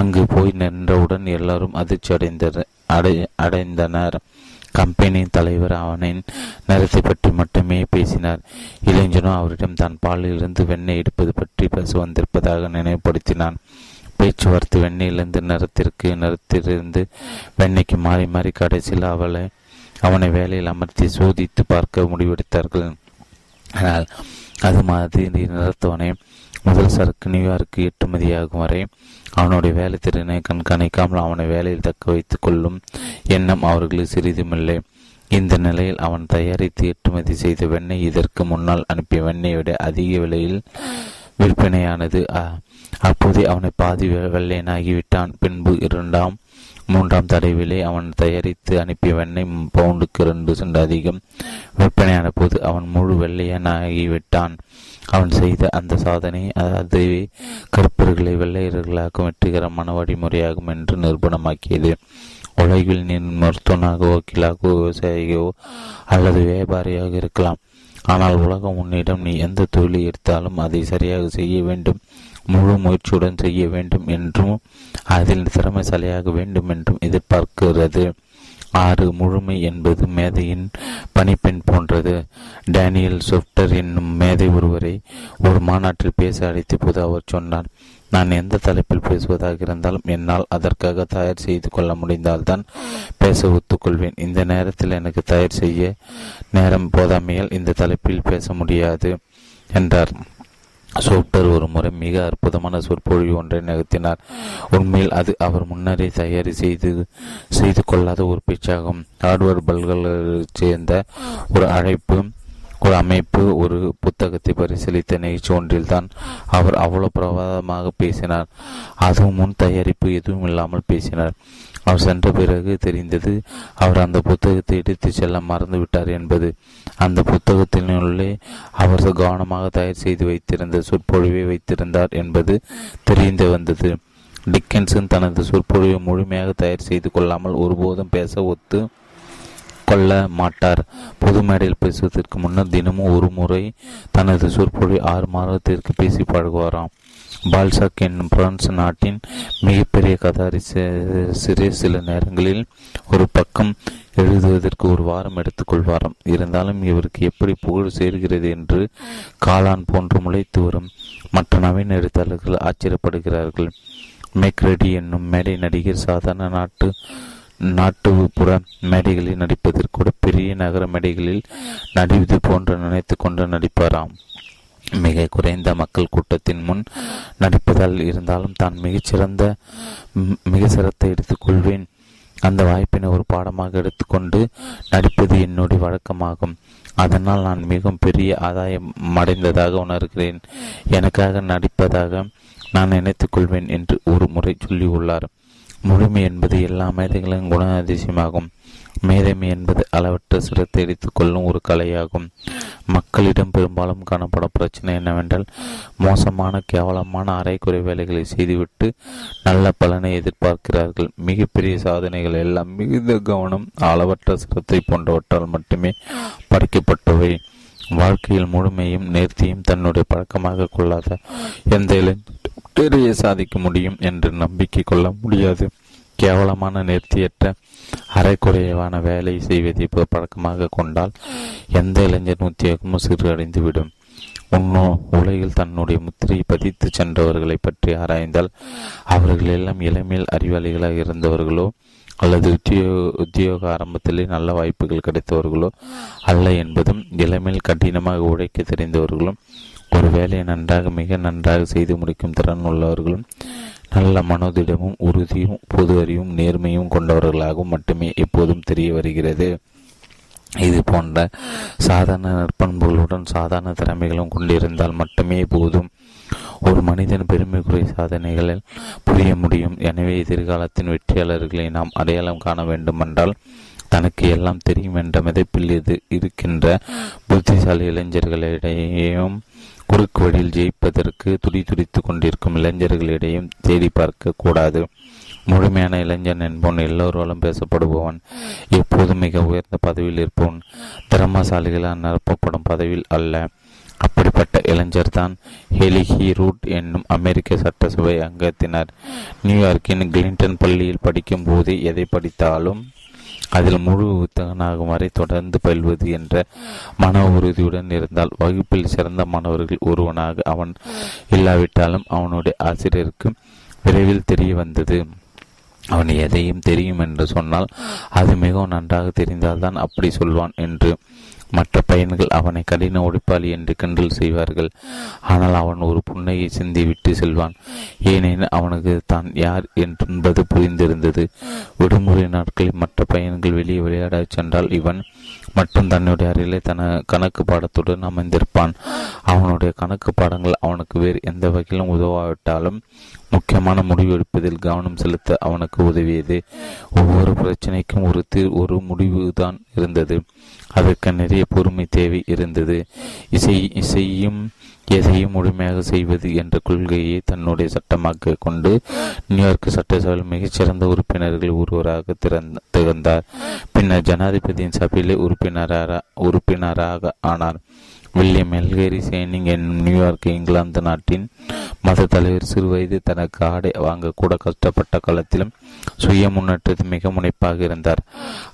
அங்கு போய் நின்றவுடன் எல்லாரும் அதிர்ச்சி அடைந்தனர் அடை அடைந்தனர் கம்பெனியின் தலைவர் அவனின் நேரத்தை பற்றி மட்டுமே பேசினார். இளைஞனும் அவரிடம் தான் பாலிலிருந்து வெண்ணெய் எடுப்பது பற்றி பேச வந்திருப்பதாக நினைவுபடுத்தினான். பேச்சுவார்த்தை வெண்ணெயிலிருந்து நிறத்திற்கு, நிறத்திலிருந்து வெண்ணெய்க்கு மாறி மாறி கடைசியில் அவளை அவனை வேலையில் அமர்த்தி சோதித்து பார்க்க முடிவெடுத்தார்கள். ஆனால் அது மாதிரி நிறத்தவனை முதல் சரக்கு நியூயார்க்கு ஏற்றுமதியாகும் வரை அவனுடைய வேலை திறனை கண்காணிக்காமல் அவனை வேலையில் தக்க வைத்துக் கொள்ளும் எண்ணம் அவர்களுக்கு சிறிதுமில்லை. இந்த நிலையில் அவன் தயாரித்து ஏற்றுமதி செய்த வெண்ணெய் இதற்கு முன்னால் அனுப்பிய வெண்ணெயை விட அதிக விலையில் விற்பனையானது. அப்போதே அவனை பாதி வெள்ளையனாகிவிட்டான். பின்பு இரண்டாம் மூன்றாம் தடவிலே அவன் தயாரித்து அனுப்பிய வெண்ணெய் பவுண்டுக்கு இரண்டு சென்று அதிகம் விற்பனையான போது அவன் முழு வெள்ளையனாகிவிட்டான். அவன் செய்த அந்த சாதனை அதுவே கற்பர்களை வெள்ளையர்களாக வெற்றிகரமான வழிமுறையாகும் என்று நிரூபணமாக்கியது. உலகில் நீ மருத்துவனாகவோ, வக்கீலாகவோ, விவசாயிகோ அல்லது வியாபாரியாக இருக்கலாம். ஆனால் உலகம் உன்னிடம் நீ எந்த தொழிலை எடுத்தாலும் அதை சரியாக செய்ய வேண்டும், முழு முயற்சியுடன் செய்ய வேண்டும் என்றும் அதில் சிரமசாலியாக வேண்டும் என்றும் எதிர்பார்க்கிறது. ஆறு முழுமை என்பது மேதையின் பணிப்பெண் போன்றது. டேனியல் சொப்டர் என்னும் மேதை ஒருவரை ஒரு மாநாட்டில் பேச அழைத்த போது அவர் சொன்னார், நான் எந்த தலைப்பில் பேசுவதாக இருந்தாலும் என்னால் அதற்காக தயார் செய்து கொள்ள முடிந்தால்தான் பேச ஒத்துக்கொள்வேன். இந்த நேரத்தில் எனக்கு தயார் செய்ய நேரம் போதாமையால் இந்த தலைப்பில் பேச முடியாது என்றார். சோப்டர் ஒரு முறை மிக அற்புதமான சொற்பொழிவு ஒன்றை நிகழ்த்தினார். உண்மையில் அது அவர் முன்னரே தயார் செய்து செய்து கொள்ளாத ஒரு பேச்சாகும். ஹார்வர்ட் பல்கலைக்கழகத்தைச் சேர்ந்த ஒரு அழைப்பு ஒரு அமைப்பு ஒரு புத்தகத்தை பரிசீலித்த நிகழ்ச்சி ஒன்றில் தான் அவர் அவ்வளவு பிரபலமாக பேசினார். அதுவும் முன் தயாரிப்பு எதுவும் இல்லாமல் பேசினார். அவர் சென்ற பிறகு தெரிந்தது அவர் அந்த புத்தகத்தை எடுத்து செல்ல மறந்துவிட்டார் என்பது. அந்த புத்தகத்தினுள்ளே அவர் கவனமாக தயார் செய்து வைத்திருந்த சொற்பொழிவை வைத்திருந்தார் என்பது தெரிந்து வந்தது. டிக்கன்சன் தனது சொற்பொழிவை முழுமையாக தயார் செய்து கொள்ளாமல் ஒருபோதும் பேச ஒத்து கொள்ள மாட்டார். பொது மேடையில் பேசுவதற்கு முன்னர் தினமும் ஒரு முறை தனது சொற்பொழிவை ஆறு மாதத்திற்கு பேசி பழகுவாராம். பால்சாக் என்னும் பிரான்ஸ் நாட்டின் மிகப்பெரிய கதாசிரியர் சில நேரங்களில் ஒரு பக்கம் எழுதுவதற்கு ஒரு வாரம் எடுத்துக்கொள்வாராம். இருந்தாலும் இவருக்கு எப்படி புகழ் சேர்கிறது என்று காளான் போன்று முளைத்து வரும். மற்ற நவீன எழுத்தாளர்கள் ஆச்சரியப்படுகிறார்கள். மேக்ரெடி என்னும் மேடை நடிகர் சாதாரண நாட்டு நாட்டுப்புற மேடைகளில் நடிப்பதற்கூட பெரிய நகர மேடைகளில் நடிவது போன்று நினைத்து கொண்டு நடிப்பாராம். மிக குறைந்த மக்கள் கூட்டத்தின் முன் நடிப்பதால் இருந்தாலும் தான் மிகச்சிறந்த மிக சிறத்தை எடுத்துக்கொள்வேன். அந்த வாய்ப்பினை ஒரு பாடமாக எடுத்துக்கொண்டு நடிப்பது என்னுடைய வழக்கமாகும். அதனால் நான் மிகவும் பெரிய ஆதாயம் அடைந்ததாக உணர்கிறேன். எனக்காக நடிப்பதாக நான் நினைத்துக் கொள்வேன் என்று ஒரு முறை சொல்லியுள்ளார். முழுமை என்பது எல்லா மேதைகளின் குண அதிசயமாகும். மேதைமை என்பது அளவற்ற சிரத்தை எடுத்துக் கொள்ளும் ஒரு கலையாகும். மக்களிடம் பெரும்பாலும் காணப்படும் பிரச்சனை என்னவென்றால், மோசமான கேவலமான அரைக்குறை வேலைகளை செய்துவிட்டு நல்ல பலனை எதிர்பார்க்கிறார்கள். மிகப்பெரிய சாதனைகள் எல்லாம் மிகுந்த கவனம் அளவற்ற சிரத்தை போன்றவற்றால் மட்டுமே படைக்கப்பட்டவை. வாழ்க்கையில் முழுமையும் நேர்த்தியும் தன்னுடைய பழக்கமாக கொள்ளாத எந்த இளைஞரையும் சாதிக்க முடியும் என்று நம்பிக்கை கொள்ள முடியாது. கேவலமான நேர்த்தியற்ற அரைக்குறைவான வேலை செய்வதை பழக்கமாக கொண்டால் எந்த இளைஞர் உத்தியோகமும் சிறுஅடைந்துவிடும். உன்னோ உலகில் தன்னுடைய முத்திரையை பதித்து சென்றவர்களை பற்றி ஆராய்ந்தால் அவர்கள் எல்லாம் இளமையில் அறிவாளிகளாக இருந்தவர்களோ அல்லது உத்தியோக உத்தியோக ஆரம்பத்திலே நல்ல வாய்ப்புகள் கிடைத்தவர்களோ அல்ல என்பதும், இளமையில் கடினமாக உழைக்க தெரிந்தவர்களும், ஒரு வேலையை நன்றாக மிக நன்றாக செய்து முடிக்கும் திறன் உள்ளவர்களும், நல்ல மனோதிடமும் உறுதியும் பொது அறிவும் நேர்மையும் கொண்டவர்களாகவும் மட்டுமே எப்போதும் தெரிய வருகிறது. இது போன்ற சாதாரண நற்பண்புகளுடன் சாதாரண திறமைகளும் கொண்டிருந்தால் மட்டுமே போதும் ஒரு மனிதன் பெருமைக்குரிய சாதனைகளில் புரிய முடியும். எனவே எதிர்காலத்தின் வெற்றியாளர்களை நாம் அடையாளம் காண வேண்டுமென்றால் தனக்கு எல்லாம் தெரியும் என்ற மிதப்பில் இது இருக்கின்ற புத்திசாலி இளைஞர்களிடையேயும் குறுக்கு வழியில் ஜெயிப்பதற்கு துடி துடித்து கொண்டிருக்கும் இளைஞர்களிடையும் தேடி பார்க்க கூடாது. முழுமையான இளைஞன் என்பவன் எல்லோராலும் பேசப்படுபவன், எப்போதும் மிக உயர்ந்த பதவியில் இருப்பவன், திறமசாலிகளால் நிரப்பப்படும் பதவியில் அல்ல. அப்படிப்பட்ட இளைஞர் தான் ஹெலிஹி ரூட் என்னும் அமெரிக்க சட்டசபை அங்கத்தினர். நியூயார்க்கின் கிளின்டன் பள்ளியில் படிக்கும் போது எதை படித்தாலும் அதில் முழு புத்தகனாகும் வரை தொடர்ந்து பயில்வது என்ற மன உறுதியுடன் இருந்தால் வகுப்பில் சிறந்த மாணவர்கள் ஒருவனாக அவன் இல்லாவிட்டாலும் அவனுடைய ஆசிரியருக்கு விரைவில் தெரிய வந்தது. அவன் எதையும் தெரியும் என்று சொன்னால் அது மிகவும் நன்றாக தெரிந்தால்தான் அப்படி சொல்வான் என்று மற்ற பையன்கள் அவனை கடின உழைப்பாளி என்று கிண்டல் செய்வார்கள். ஆனால் அவன் ஒரு புன்னையை சிந்திவிட்டு செல்வான். ஏனெனில் அவனுக்கு தான் யார் என்பது புரிந்திருந்தது. விடுமுறை நாட்களில் மற்ற பையன்கள் வெளியே விளையாட சென்றால் இவன் மற்றும் தன்னுடைய அறையிலே தன கணக்கு பாடத்துடன் அமைந்திருப்பான். அவனுடைய கணக்கு பாடங்கள் அவனுக்கு வேறு எந்த வகையிலும் உதவாவிட்டாலும் முக்கியமான முடிவெடுப்பதில் கவனம் செலுத்த அவனுக்கு உதவியது. ஒவ்வொரு பிரச்சனைக்கும் ஒரு தீர் ஒரு முடிவு தான் இருந்தது. அதற்கு நிறைய பொறுமை தேவை இருந்தது. இசை இசையும் எதையும் முழுமையாக செய்வது என்ற கொள்கையை தன்னுடைய சட்டமாக கொண்டு நியூயார்க் சட்டசபையில் மிகச்சிறந்த உறுப்பினர்கள் ஒருவராக திகழ்ந்தார். பின்னர் ஜனாதிபதியின் சபையிலே உறுப்பினராக உறுப்பினராக ஆனார். வில்லியம் ஹெல்கரி சேனிங் என்னும் நியூயார்க் இங்கிலாந்து நாட்டின் மத தலைவர் சிறு வயது தனக்கு ஆடை வாங்கக்கூட கஷ்டப்பட்ட காலத்திலும் சுய முன்னேற்றத்தை மிக முனைப்பாக இருந்தார்.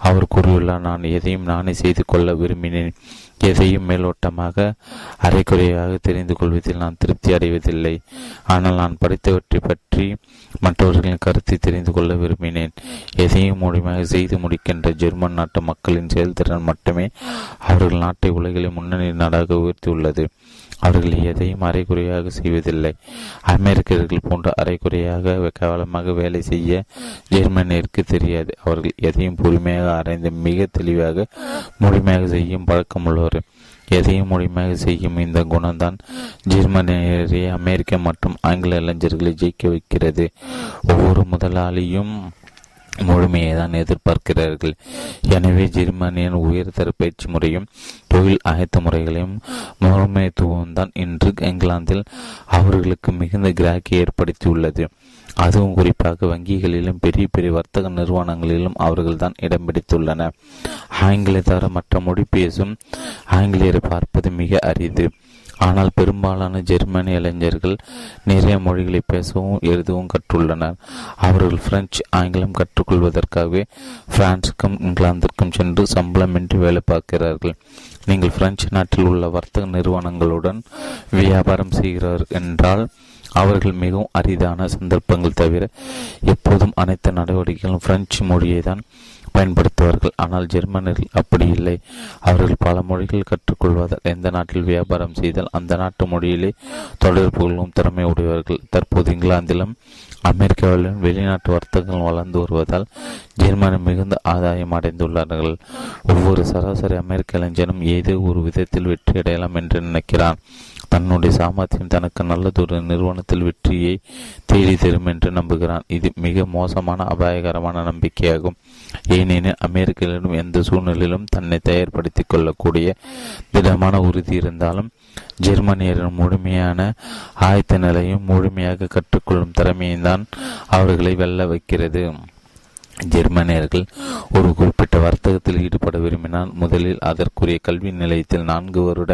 அவர் கூறியுள்ளார், நான் எதையும் நானே செய்து கொள்ள விரும்பினேன். எதையும் மேலோட்டமாக அரைக்குறையாக தெரிந்து கொள்வதில் நான் திருப்தி அடைவதில்லை. ஆனால் நான் படித்தவற்றை பற்றி மற்றவர்களின் கருத்தை தெரிந்து கொள்ள விரும்பினேன். எதையும் முழுமையாக செய்து முடிக்கின்ற ஜெர்மன் நாட்டு மக்களின் செயல்திறன் மட்டுமே அவர்கள் நாட்டை உலகிலே முன்னணி நாடாக உயர்த்தியுள்ளது. அவர்கள் எதையும் அரைக்குறையாக செய்வதில்லை. அமெரிக்கர்கள் போன்ற அரைக்குறையாக கேவலமாக வேலை செய்ய ஜெர்மனியருக்கு தெரியாது. அவர்கள் எதையும் பொறுமையாக அரைந்து மிக தெளிவாக முழுமையாக செய்யும் பழக்கம் உள்ளவர். எதையும் முழுமையாக செய்யும் இந்த குணம்தான் ஜெர்மனியரை அமெரிக்க மற்றும் ஆங்கில இளைஞர்களை ஜெயிக்க வைக்கிறது. ஒவ்வொரு முதலாளியும் முழுமையை தான் எதிர்பார்க்கிறார்கள். எனவே ஜெர்மனியின் உயர்தர பயிற்சி முறையும் தொழில் ஆயத்த முறைகளையும் முழுமைத்துவம்தான் இன்று இங்கிலாந்தில் அவர்களுக்கு மிகுந்த கிராக்கி ஏற்படுத்தியுள்ளது. அதுவும் குறிப்பாக வங்கிகளிலும் பெரிய பெரிய வர்த்தக நிறுவனங்களிலும் அவர்கள் தான் இடம் பிடித்துள்ளனர். ஆங்கில தவிர மற்ற மொழி பேசும் ஆங்கிலேயரை பார்ப்பது மிக அரிது. ஆனால் பெரும்பாலான ஜெர்மனி இளைஞர்கள் நிறைய மொழிகளை பேசவும் எழுதவும் கற்றுள்ளனர். அவர்கள் பிரெஞ்சு ஆங்கிலம் கற்றுக்கொள்வதற்காகவே பிரான்சுக்கும் இங்கிலாந்திற்கும் சென்று சம்பளமின்றி வேலை பார்க்கிறார்கள். நீங்கள் பிரெஞ்சு நாட்டில் உள்ள வர்த்தக நிறுவனங்களுடன் வியாபாரம் செய்கிறார் என்றால் அவர்கள் மிகவும் அரிதான சந்தர்ப்பங்கள் தவிர எப்போதும் அனைத்து நடவடிக்கைகளும் பிரெஞ்சு மொழியை தான் பயன்படுத்துவார்கள். ஆனால் ஜெர்மனியில் அப்படி இல்லை. அவர்கள் பல மொழிகள் கற்றுக்கொள்வதால் எந்த நாட்டில் வியாபாரம் செய்தால் அந்த நாட்டு மொழியிலே தொடர்பு கொள்ளும் திறமை உடையவர்கள். தற்போது இங்கிலாந்திலும் அமெரிக்காவிலும் வெளிநாட்டு வர்த்தகங்கள் வளர்ந்து வருவதால் ஜெர்மனி மிகுந்த ஆதாயம் அடைந்துள்ளார்கள். ஒவ்வொரு சராசரி அமெரிக்க இளைஞனும் ஏதோ ஒரு விதத்தில் வெற்றி அடையலாம் என்று நினைக்கிறான். தன்னுடைய சாமர்த்தியம் தனக்கு நல்லதொரு நிறுவனத்தில் வெற்றியை தேடி தரும் என்று நம்புகிறான். இது மிக மோசமான அபாயகரமான நம்பிக்கையாகும். ஏனெனில் அமெரிக்கர்களிடம் எந்த சூழ்நிலையிலும் தன்னை தயார்படுத்திக் கொள்ளக்கூடிய திடமான உறுதி இருந்தாலும் ஜெர்மனியரின் முழுமையான ஆயத்த நிலையும் முழுமையாக கற்றுக்கொள்ளும் திறமையும் தான் அவர்களை வெல்ல வைக்கிறது. ஜெர்மனியர்கள் ஒரு குறிப்பிட்ட வர்த்தகத்தில் ஈடுபட விரும்பினால் முதலில் அதற்குரிய கல்வி நிலையத்தில் நான்கு வருட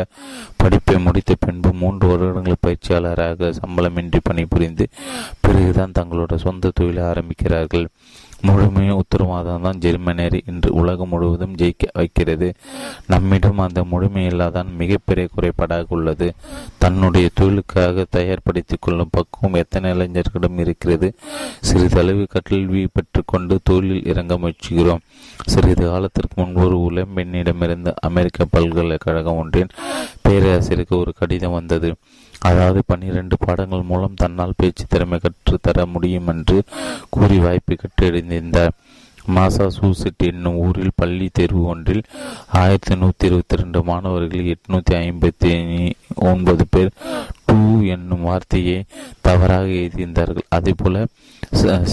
படிப்பை முடித்த பின்பு மூன்று வருடங்கள் பயிற்சியாளராக சம்பளமின்றி பணிபுரிந்து பிறகுதான் தங்களோட சொந்த தொழிலை ஆரம்பிக்கிறார்கள். முழுமைய உத்தரவாதம் தான் ஜெர்மனியரை இன்று உலகம் முழுவதும் ஜெயிக்க வைக்கிறது. நம்மிடம் அந்த முழுமையில்லாதான் மிகப்பெரிய குறைபாடாக உள்ளது. தன்னுடைய தொழிலுக்காக தயார்படுத்திக் கொள்ளும் பக்குவம் எத்தனை இளைஞர்களிடம் இருக்கிறது? சிறிதளவு கல்வி பெற்றுக்கொண்டு தொழிலில் இறங்க முயற்சிக்கிறோம். சிறிது காலத்திற்கு முன்பு ஒரு இளம் பெண்ணிடமிருந்து அமெரிக்க பல்கலைக்கழகம் ஒன்றின் பேராசிரியருக்கு ஒரு கடிதம் வந்தது. அதாவது பன்னிரண்டு பாடங்கள் மூலம் தன்னால் பேச்சு திறமை கற்றுத்தர முடியும் என்று கூறி வாய்ப்பு கற்றெழுந்திருந்தார். மாசாசூசெட் என்னும் ஊரில் பள்ளி தேர்வு ஒன்றில் ஆயிரத்தி நூற்றி இருபத்தி ரெண்டு மாணவர்கள் எட்நூற்றி ஐம்பத்தி ஒன்பது பேர் டூ என்னும் வார்த்தையை தவறாக எழுதியிருந்தார்கள். அதேபோல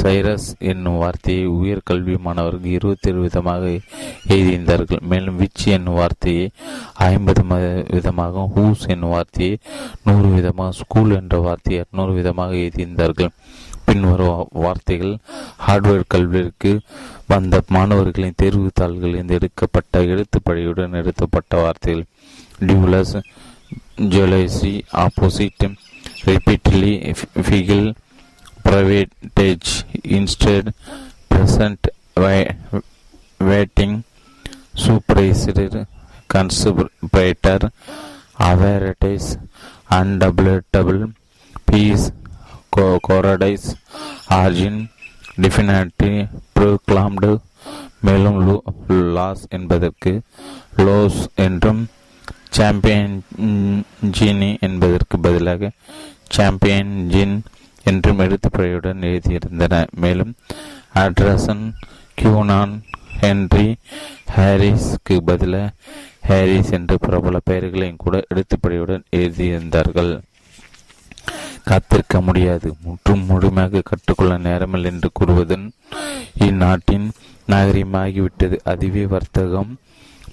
சைரஸ் என்னும் வார்த்தையை உயர்கல்வி மாணவர்கள் இருபத்தி ஏழு விதமாக எழுதியிருந்தார்கள். மேலும் விச் என்னும் வார்த்தையை ஐம்பது விதமாக, ஹூஸ் என்னும் வார்த்தையை நூறு விதமாக, ஸ்கூல் என்ற வார்த்தையை இரநூறு விதமாக எழுதியிருந்தார்கள். பின்வரும் வார்த்தைகள் ஹார்ட்வேர்ட் கல்விக்கு வந்த மாணவர்களின் தேர்வுத்தாள்களில் எடுக்கப்பட்ட எழுத்துப்படியுடன் நிறுத்தப்பட்ட வார்த்தைகள். டியூலஸ், ஜுவலசி, ஆப்போசிட், ரிப்பீட்லி, ஃபிகில், ப்ரைவேட்டேஜ், instead, present, waiting, supervisor, conspirator, அவேரடைஸ், அன்டபிள்டபிள், பீஸ், கொரடைஸ், ஆர்ஜின், டிஃபினிட்டி, ப்ரோக்ளாம்டு. மேலும் லாஸ் என்பதற்கு லோஸ் என்றும் சாம்பியன்ஜினி என்பதற்கு பதிலாக சாம்பியன்ஜின் என்றும் எழுத்துப்படையுடன் எழுதியிருந்தன. மேலும் ஆண்ட்ரசன், கியூனான், ஹென்றி, ஹாரிஸ்க்கு பதிலாக ஹாரிஸ் என்று பிரபல பெயர்களையும் கூட எழுத்துப்படையுடன் எழுதியிருந்தார்கள். காத்திருக்க முடியாது, முற்றும் முழுமையாக கற்றுக்கொள்ள நேரமில்லை என்று கூறுவதன் இந்நாட்டின் நாகரிகமாகிவிட்டது. அதுவே வர்த்தகம்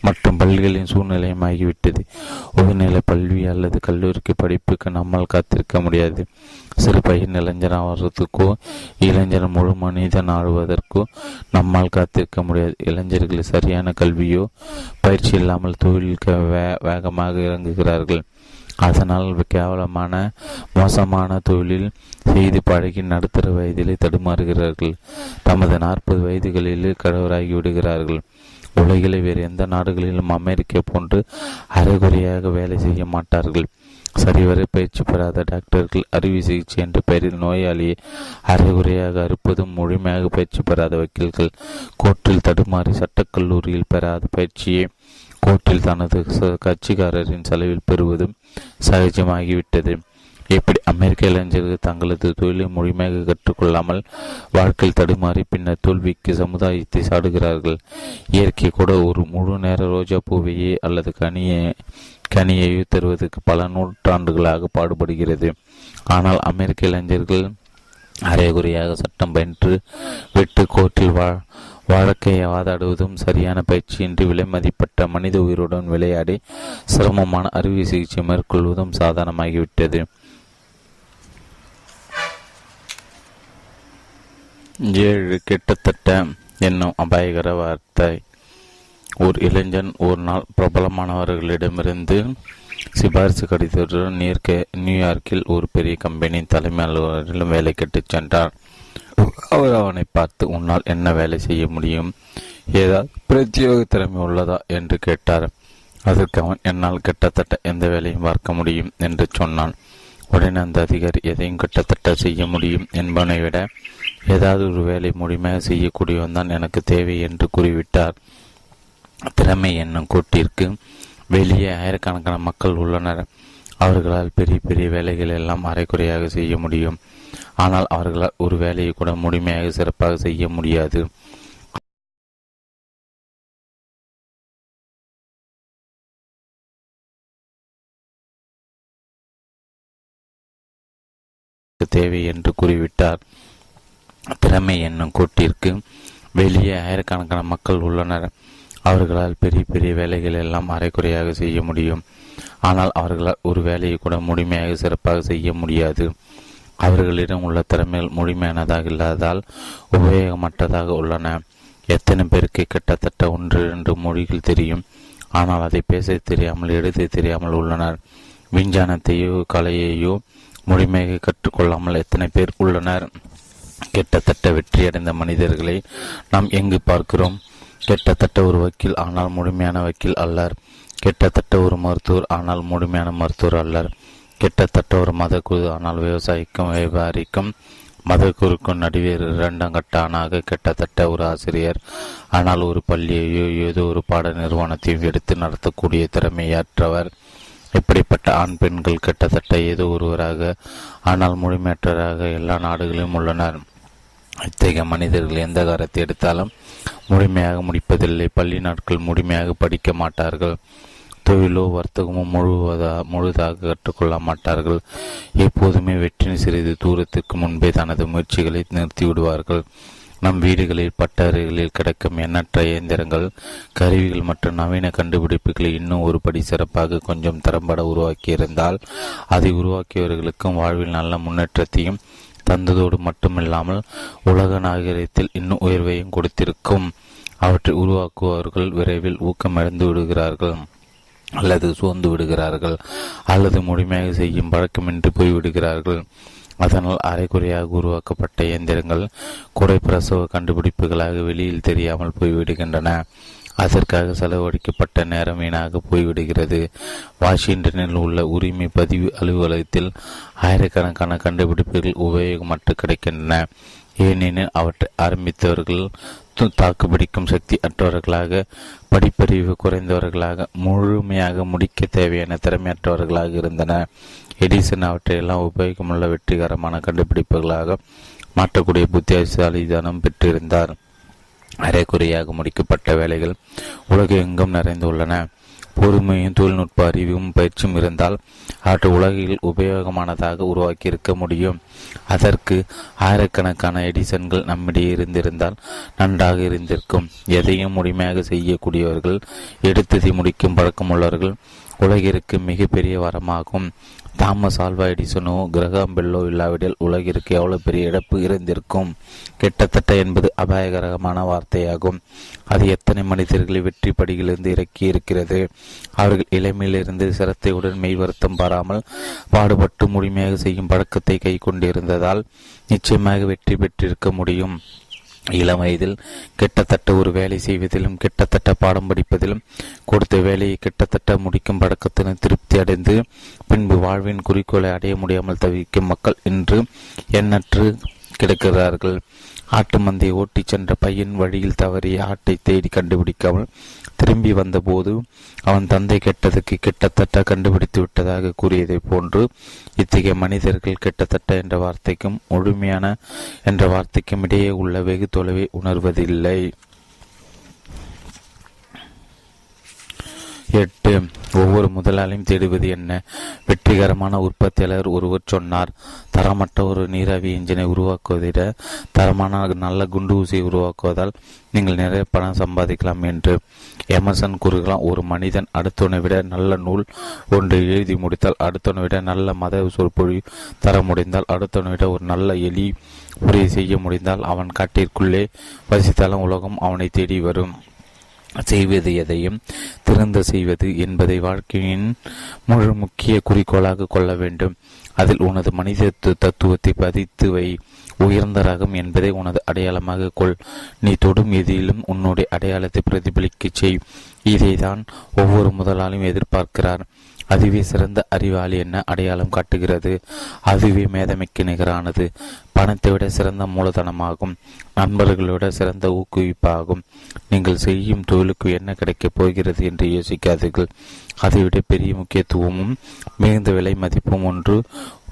மற்றும் பள்ளிகளின் சூழ்நிலையும் ஆகிவிட்டது. உயர்நிலை பல்வி அல்லது கல்லூரிக்கு படிப்புக்கு நம்மால் காத்திருக்க முடியாது. சிறு பயிர் இளைஞன் ஆவதற்கோ இளைஞர் முழு மனிதன் ஆழ்வதற்கோ நம்மால் காத்திருக்க முடியாது. இளைஞர்கள் சரியான கல்வியோ பயிற்சி இல்லாமல் தொழிலுக்கு வே வேகமாக இறங்குகிறார்கள். அதனால் கேவலமான மோசமான தொழில் செய்து பழகி நடுத்தர வயதிலே தடுமாறுகிறார்கள். தமது நாற்பது வயதுகளிலே கடவராகி விடுகிறார்கள். உலகிலே வேறு எந்த நாடுகளிலும் அமெரிக்கா போன்று அரைகுறையாக வேலை செய்ய மாட்டார்கள். சரிவரை பயிற்சி பெறாத டாக்டர்கள் அறுவை சிகிச்சை என்ற பெயரில் நோயாளியை அரைகுறையாக அறுப்பதும், முழுமையாக பயிற்சி பெறாத வக்கீல்கள் கோர்ட்டில் தடுமாறி சட்டக்கல்லூரியில் பெறாத பயிற்சியை கோர்ட்டில் தனது கட்சிக்காரரின் செலவில் பெறுவதும் சகஜமாகிவிட்டது. எப்படி அமெரிக்க இளைஞர்கள் தங்களது தொழிலை முழுமையாக கற்றுக்கொள்ளாமல் வாழ்க்கையில் தடுமாறி பின்னர் தோல்விக்கு சமுதாயத்தை சாடுகிறார்கள். இயற்கை கூட ஒரு முழு நேர ரோஜா பூவையே அல்லது கனியை கனியையோ தருவதற்கு பல நூற்றாண்டுகளாக பாடுபடுகிறது. ஆனால் அமெரிக்க இளைஞர்கள் அரைகுறையாக சட்டம் பயின்று வெட்டு கோர்ட்டில் வா வாழ்க்கையை வாதாடுவதும், சரியான பயிற்சியின்றி விலைமதிப்பட்ட மனித உயிருடன் விளையாடி சிரமமான அறுவை சிகிச்சை மேற்கொள்வதும் சாதாரணமாகிவிட்டது. ஏழு கிட்டத்தட்ட என்னும் அபாயகர வார்த்தை. ஒரு இளைஞன் ஒரு நாள் பிரபலமானவர்களிடமிருந்து சிபாரிசு கடிதத்துடன் நியூயார்க்கில் ஒரு பெரிய கம்பெனியின் தலைமை அலுவலரிலும் வேலை கட்டுச் சென்றார். அவர் அவனை பார்த்து, உன்னால் என்ன வேலை செய்ய முடியும், ஏதாவது பிரத்யோக திறமை உள்ளதா என்று கேட்டார். அதற்கு அவன், என்னால் கிட்டத்தட்ட எந்த வேலையும் பார்க்க முடியும் என்று சொன்னான். உடனே அந்த அதிகாரி, எதையும் கிட்டத்தட்ட செய்ய முடியும் என்பனை விட ஏதாவது ஒரு வேலை முழுமையாக செய்யக்கூடியவன்தான் எனக்கு தேவை என்று கூறிவிட்டார். திறமை என்னும் கோட்டிற்கு வெளியே ஆயிரக்கணக்கான மக்கள் உள்ளனர். அவர்களால் பெரிய பெரிய வேலைகள் எல்லாம் அரைக்குறையாக செய்ய முடியும். ஆனால் அவர்களால் ஒரு வேலையை கூட முழுமையாக சிறப்பாக செய்ய முடியாது. தேவை என்று கூறிவிட்டார். திறமை என்னும் கோட்டிற்கு வெளியே ஆயிரக்கணக்கான மக்கள் உள்ளனர். அவர்களால் பெரிய பெரிய வேலைகள் எல்லாம் அரைக்குறையாக செய்ய முடியும். ஆனால் அவர்களால் ஒரு வேலையை கூட முழுமையாக சிறப்பாக செய்ய முடியாது. அவர்களிடம் உள்ள திறமைகள் முழுமையானதாக இல்லாததால் உபயோகமற்றதாக உள்ளன. எத்தனை பேருக்கு கிட்டத்தட்ட ஒன்று இரண்டு மொழிகள் தெரியும், ஆனால் அதை பேச தெரியாமல் எழுத தெரியாமல் உள்ளனர். விஞ்ஞானத்தையோ கலையையோ முழுமையாக கற்றுக்கொள்ளாமல் எத்தனை பேர் உள்ளனர். கிட்டத்தட்ட வெற்றியடைந்த மனிதர்களை நாம் எங்கு பார்க்கிறோம்? கிட்டத்தட்ட ஒரு வக்கீல், ஆனால் முழுமையான வக்கீல் அல்லர். கிட்டத்தட்ட ஒரு மருத்துவர், ஆனால் முழுமையான மருத்துவர் அல்லர். கிட்டத்தட்ட ஒரு மதகுரு, ஆனால் விவசாயிக்கும் வியாபாரிக்கும் மதகுருக்கும் நடுவே இரண்டாம் கட்டானாக கிட்டத்தட்ட ஒரு ஆசிரியர், ஆனால் ஒரு பள்ளியையோ ஏதோ ஒரு பாட நிறுவனத்தையும் எடுத்து நடத்தக்கூடிய திறமையற்றவர். இப்படிப்பட்ட ஆண் பெண்கள் கிட்டத்தட்ட ஏதோ ஒருவராக ஆனால் முழுமையற்றவராக எல்லா நாடுகளிலும் உள்ளனர். இத்தகைய மனிதர்கள் எந்த காரத்தை எடுத்தாலும் முழுமையாக முடிப்பதில்லை. பள்ளி நாட்கள் முழுமையாக படிக்க மாட்டார்கள். தொழிலோ வர்த்தகமோ முழுவதா முழுதாக கற்றுக்கொள்ள மாட்டார்கள். எப்போதுமே வெற்றின் சிறிது தூரத்திற்கு முன்பே தனது முயற்சிகளை நிறுத்திவிடுவார்கள். நம் வீடுகளில் பட்டறைகளில் கிடைக்கும் எண்ணற்ற இயந்திரங்கள், கருவிகள் மற்றும் நவீன கண்டுபிடிப்புகளை இன்னும் ஒரு படி சிறப்பாக கொஞ்சம் திறம்பட உருவாக்கியிருந்தால் அதை உருவாக்கியவர்களுக்கும் வாழ்வில் நல்ல முன்னேற்றத்தையும் தந்ததோடு மட்டுமில்லாமல் உலக நாகரிகத்தில் இன்னும் உயர்வையும் கொடுத்திருக்கும். அவற்றை உருவாக்குபவர்கள் விரைவில் ஊக்கமடைந்து விடுகிறார்கள், அல்லது சோர்ந்து விடுகிறார்கள், அல்லது முழுமையாக செய்யும் பழக்கமின்றி போய்விடுகிறார்கள். அதனால் அரைக்குறையாக உருவாக்கப்பட்ட இயந்திரங்கள் குறைப்பிரசவ கண்டுபிடிப்புகளாக வெளியில் தெரியாமல் போய்விடுகின்றன. அதற்காக செலவழிக்கப்பட்ட நேரம் வீணாக போய்விடுகிறது. வாஷிங்டனில் உள்ள உரிமை பதிவு அலுவலகத்தில் ஆயிரக்கணக்கான கண்டுபிடிப்புகள் உபயோகமற்று கிடைக்கின்றன. ஏனெனில் அவற்றை ஆரம்பித்தவர்கள் தாக்குப்பிடிக்கும் சக்தி அற்றவர்களாக, படிப்பறிவு குறைந்தவர்களாக, முழுமையாக முடிக்க தேவையான திறமையற்றவர்களாக இருந்தனர். எடிசன் அவற்றையெல்லாம் உபயோகமுள்ள வெற்றிகரமான கண்டுபிடிப்புகளாக மாற்றக்கூடிய புத்திசாலிதானம் பெற்றிருந்தார். அரைக்குறையாக முடிக்கப்பட்ட வேலைகள் உலகெங்கும் நிறைந்துள்ளன. பொறுமையும் தொழில்நுட்ப அறிவும் பயிற்சியும் இருந்தால் அவற்றை உலகில் உபயோகமானதாக உருவாக்கியிருக்க முடியும். அதற்கு ஆயிரக்கணக்கான எடிசன்கள் நம்மிடையே இருந்திருந்தால் நன்றாக இருந்திருக்கும். எதையும் முழுமையாக செய்யக்கூடியவர்கள், எடுத்ததை முடிக்கும் பழக்கம் உள்ளவர்கள் உலகிற்கு மிகப்பெரிய வரமாகும். தாமஸ் ஆல்வா எடிசனோ கிரகாம் பெல்லோ இல்லாவிடில் உலகிற்கு எவ்வளவு பெரிய இழப்பு இருந்திருக்கும்? கிட்டத்தட்ட என்பது அபாயகரமான வார்த்தையாகும். அது எத்தனை மனிதர்களை வெற்றி படியிலிருந்து இறக்கி இருக்கிறது. அவர்கள் இளமையிலிருந்து சிரத்தையுடன் மெய் வருத்தம் பாராமல் பாடுபட்டு முழுமையாக செய்யும் பழக்கத்தை கை கொண்டிருந்ததால் நிச்சயமாக வெற்றி பெற்றிருக்க முடியும். இளம் வயதில் கிட்டத்தட்ட ஒரு வேலை செய்வதிலும் கிட்டத்தட்ட பாடம் படிப்பதிலும் கொடுத்த வேலையை கிட்டத்தட்ட முடிக்கும் பழக்கத்தினை திருப்தி அடைந்து பின்பு வாழ்வின் குறிக்கோளை அடைய முடியாமல் தவிக்கும் மக்கள் இன்று எண்ணற்று கிடக்கிறார்கள். ஆட்டு மந்தையை ஓட்டிச் சென்ற பையன் வழியில் தவறிய ஆட்டை தேடி கண்டுபிடிக்காமல் திரும்பி வந்தபோது அவன் தந்தை கெட்டதுக்கு கிட்டத்தட்ட கண்டுபிடித்து விட்டதாக கூறியதை போன்று இத்தகைய மனிதர்கள் கிட்டத்தட்ட என்ற வார்த்தைக்கும் முழுமையான என்ற வார்த்தைக்கும் இடையே உள்ள வெகு தொலைவை உணர்வதில்லை. எட்டு. ஒவ்வொரு முதலாளியும் தேடுவது என்ன? வெற்றிகரமான உற்பத்தியாளர் ஒருவர் சொன்னார், தரமற்ற ஒரு நீராவி என்ஜினை உருவாக்குவதை விட தரமான நல்ல குண்டு ஊசியை உருவாக்குவதால் நீங்கள் நிறைய பணம் சம்பாதிக்கலாம் என்று. எமர்சன் கூறுகிறான், ஒரு மனிதன் அடுத்தவனை விட நல்ல நூல் ஒன்று எழுதி முடித்தால், அடுத்தவனை விட நல்ல மத சொற்பொழி தர முடிந்தால், அடுத்தவனை விட ஒரு நல்ல எலி உரையை செய்ய முடிந்தால், அவன் காட்டிற்குள்ளே வசித்தாலும் உலகம் அவனை தேடி வரும். செய்வது எதையும் திறந்த செய்வது என்பதை வாழ்க்கையின் முழு முக்கிய குறிக்கோளாக கொள்ள வேண்டும். அதில் உனது மனித தத்துவத்தை பதித்து வை. உயர்ந்த ரகம் என்பதை உனது அடையாளமாக கொள். நீ தொடும் எதிலும் உன்னுடைய அடையாளத்தை பிரதிபலிக்க செய். இதைதான் ஒவ்வொரு முதலாளியும் எதிர்பார்க்கிறார். அதுவே சிறந்த அறிவாளி என்ன அடையாளம் காட்டுகிறது. அதுவே மேதமைக்கு நிகரானது. பணத்தை விட சிறந்த மூலதனமாகும். நண்பர்களை விட சிறந்த ஊக்குவிப்பாகும். நீங்கள் செய்யும் தொழிலுக்கு என்ன கிடைக்கப் போகிறது என்று யோசிக்காதீர்கள். அதைவிட பெரிய முக்கியத்துவமும் மிகுந்த விலை மதிப்பும் ஒன்று